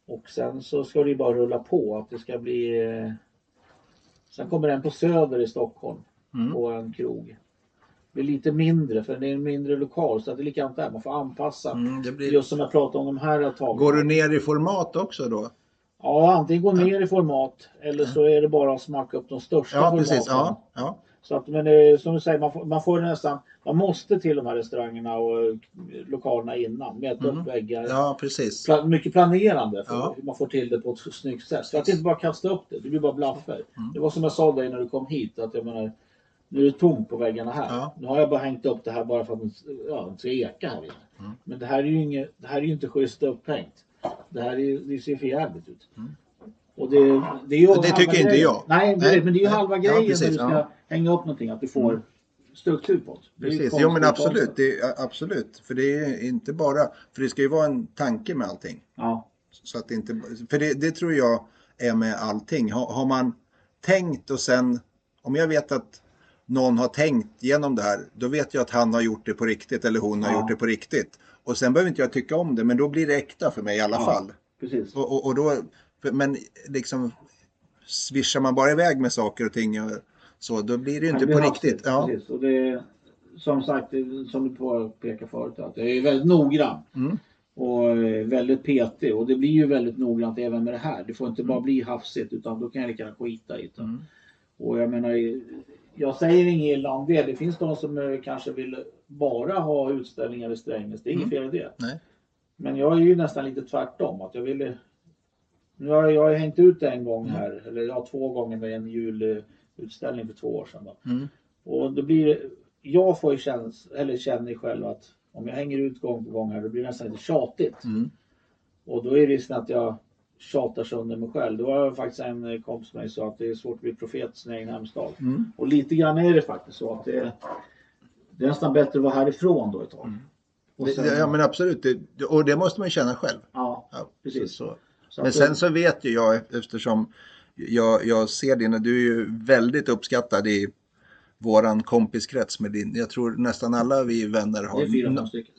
Och sen så ska det ju bara rulla på att det ska bli. Sen kommer den på Söder i Stockholm mm. på en krog. Det blir lite mindre för det är en mindre lokal, så att det är likadant där, man får anpassa. Mm, det blir... Just som jag pratade om de här tagen. Går du ner i format också då? Ja, antingen går ner i format eller så är det bara att smaka upp de största ja, formaten. Precis. Ja, ja. Så att, men det, som du säger, man får, man får nästan, man måste till de här restaurangerna och lokalerna innan, mäta mm. upp väggar. Ja, precis. Pla, mycket planerande för ja. hur man får till det på ett snyggt sätt. Så att inte bara kasta upp det, det blir bara blaffer. Mm. Det var som jag sa dig när du kom hit, att jag menar, nu är det tomt på väggarna här. Ja. Nu har jag bara hängt upp det här bara för att ja, inte ska eka här inne. Mm. Men det här är ju inget, det här är ju inte schysst upphängt. Det här är, det ser för jävligt ut. Mm. Och det, det, är ju det tycker inte jag. Nej, nej, men det är ju nej. halva grejen ja, precis, när du ska ja. hänga upp någonting. Att du får mm. struktur på det. Precis, jo men absolut. Det är, absolut. För det är inte bara... För det ska ju vara en tanke med allting. Ja. Så att det inte, för det, det tror jag är med allting. Har, har man tänkt och sen... Om jag vet att någon har tänkt genom det här. Då vet jag att han har gjort det på riktigt. Eller hon har ja. gjort det på riktigt. Och sen behöver inte jag tycka om det, men då blir det äkta för mig i alla ja, fall. Precis. Och, och, och då, men liksom swishar man bara iväg med saker och ting och så, då blir det ju inte på riktigt. Ja. Precis. Och det, som sagt, som du påpekade förut, att jag är väldigt noggrann mm. och väldigt petig. Och det blir ju väldigt noggrant även med det här. Det får inte bara bli hafsigt, utan då kan jag lika skita i det. Mm. Och jag menar... Jag säger inget illa om det. Det finns de som kanske vill bara ha utställningar i Strängnäs. Det är inget fel i det. Nej. Men jag är ju nästan lite tvärtom. Att jag ville... Nu har jag, jag har hängt ut en gång här. Mm. Eller jag har två gånger med en julutställning för två år sedan. Då. Mm. Och då blir... Jag får ju känns, eller känner själv att om jag hänger ut gång på gång här, då blir det nästan lite tjatigt. Mm. Och då är risken att jag tjatar sönder mig själv. Då har jag faktiskt en kompis med mig sa att det är svårt att bli profet i sin egen hemstad. Mm. Och lite grann är det faktiskt så att det, det är nästan bättre att vara härifrån då ett tag. Mm. Och sen, det, ja men absolut. Det, och det måste man ju känna själv. Ja, ja precis. Så. Så men sen det... så vet ju jag eftersom jag, jag ser dina, du är ju väldigt uppskattad i våran kompiskrets med din. Jag tror nästan alla vi vänner har... Det är fyra stycken.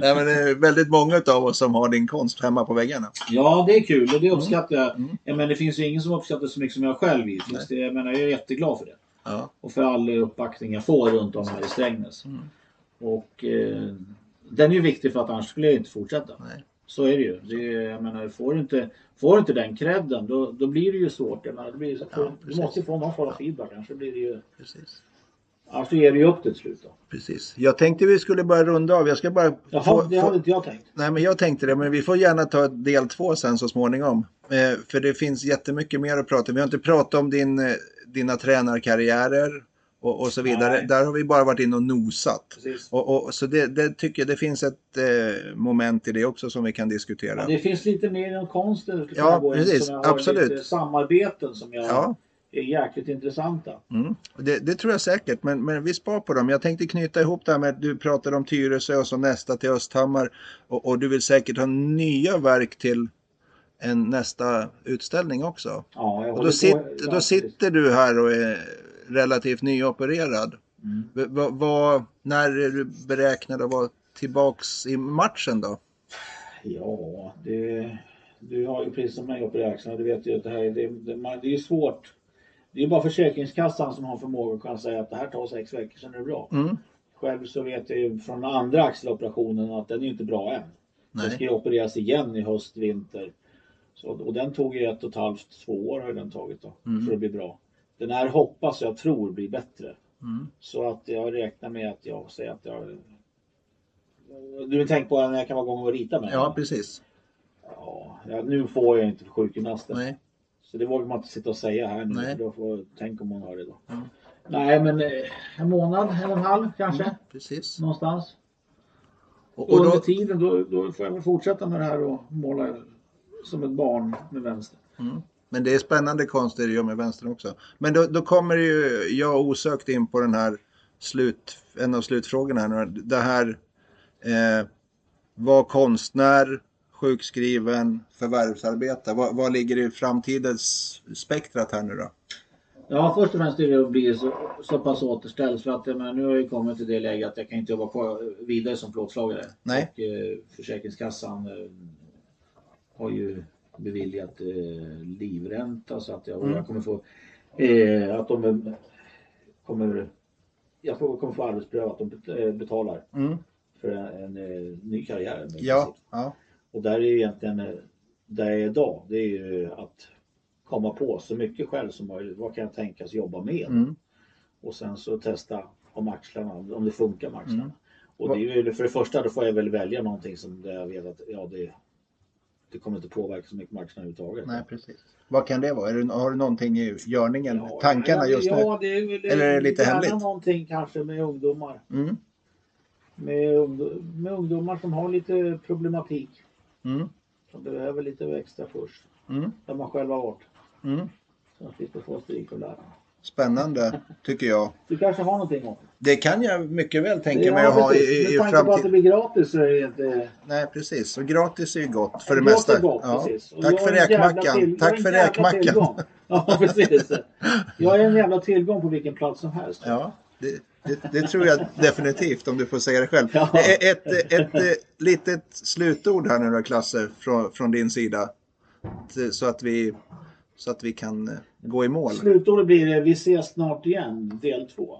Nej, men det är väldigt många av oss som har din konst hemma på väggarna. Ja, det är kul och det uppskattar jag. Mm. Mm. Men det finns ju ingen som uppskattar så mycket som jag själv i. Det, jag menar, jag är jätteglad för det. Ja. Och för all uppbackning jag får runt om här i Strängnäs. Mm. Och eh, den är ju viktig för att annars skulle jag inte fortsätta. Nej. Så är det ju. Det, jag menar, får du inte, får du inte den kredden, då, då blir det ju svårt. Jag menar, det blir, får, ja, du måste ju få någon form av feedback, annars blir det ju... Precis. Alltså ger vi upp till slut då. Precis. Jag tänkte vi skulle bara runda av. Jag ska bara... Jaha, få, det hade få... inte jag tänkt. Nej, men jag tänkte det. Men vi får gärna ta del två sen så småningom. Eh, för det finns jättemycket mer att prata om. Vi har inte pratat om din, dina tränarkarriärer och, och så vidare. Nej. Där har vi bara varit in och nosat. Precis. Och, och, så det, det tycker jag, det finns ett eh, moment i det också som vi kan diskutera. Ja, det finns lite mer än konsten. Ja, precis. Absolut. Samarbeten som jag... Ja. är jäkligt intressanta. Mm. Det, det tror jag säkert, men, men vi spar på dem. Jag tänkte knyta ihop det här med att du pratade om Tyresö och som nästa till Östhammar. Och, och du vill säkert ha nya verk till en nästa utställning också. Ja, jag och då, sit, på, då sitter du här och är relativt nyopererad. Mm. V, va, va, när är du beräknad att vara tillbaks i matchen då? Ja, det, du har ju precis som mig opererad. Du vet ju att det här det, det, man, det är svårt. Det är bara Försäkringskassan som har förmåga att kunna säga att det här tar sex veckor sen är det bra. Mm. Själv så vet jag ju från andra axeloperationen att den är inte bra än. Nej. Den ska ju opereras igen i höst, vinter. Så, och den tog ju ett och ett halvt, två år har den tagit då, mm. för att bli bra. Den här hoppas jag tror blir bättre. Mm. Så att jag räknar med att jag säger att jag... Du vill tänka på när jag kan vara gång och rita med. Ja, precis. Ja, nu får jag inte för sjukgymnasten. Nej. Så det vågar man inte sitta och säga här nu. Nej. Då får tänka om man har det då. Mm. Nej, men en månad, en och en halv kanske. Mm, precis. Någonstans. Och, och under då... tiden då, då får jag väl fortsätta med det här och måla som ett barn med vänster. Mm. Men det är spännande konst det gör med vänster också. Men då, då kommer ju jag osökt in på den här slut, en av slutfrågorna här. Det här eh, var konstnär, sjukskriven, förvärvsarbete. Vad, vad ligger i framtidens spektrat här nu då? Ja, först och främst är det att bli så, så pass återställd. För att men nu har jag kommit till det läget att jag kan inte jobba kvar vidare som plåtslagare. Nej. Och eh, Försäkringskassan eh, har ju beviljat eh, livränta så att jag, mm. jag kommer få eh, att de kommer jag får, kommer få arbetspröva att de betalar mm. för en, en, en ny karriär. Ja, ja. Och där är ju egentligen där jag är idag, det är ju att komma på så mycket själv som möjligt. Vad kan jag tänkas jobba med? Mm. Och sen så testa om axlarna, om det funkar med axlarna. Mm. Och det är ju, för det första då får jag väl välja någonting som jag vet att ja, det Det kommer inte påverka så mycket marknaden överhuvudtaget. Nej, precis. Vad kan det vara? Är det, har du någonting i görningen, ja, tankarna just ja, nu? Ja, det är, det, eller är det lite hemligt? Någonting kanske med ungdomar. Mm. Med, med ungdomar som har lite problematik. Mm. Som behöver lite extra först. Mm. Där man själv har varit. Mm. Så att vi får få stryk och lära. Spännande, tycker jag. Du kanske har någonting om det? Det kan jag mycket väl tänka mig att ha i, i, i framtiden. Med tanke på att det blir gratis så är det inte... Nej, precis. Och gratis är ju gott för det mesta. Ja. Tack för räkmackan. Tack för räkmackan. Ja, precis. Jag är en jävla tillgång på vilken plats som helst. Ja, det, det, det tror jag definitivt om du får säga det själv. Ja. Ett, ett, ett litet slutord här nu då, Klasse, från, från din sida. Så att vi... Så att vi kan gå i mål. Slutordet blir det, vi ses snart igen, del två.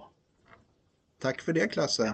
Tack för det, Klasse.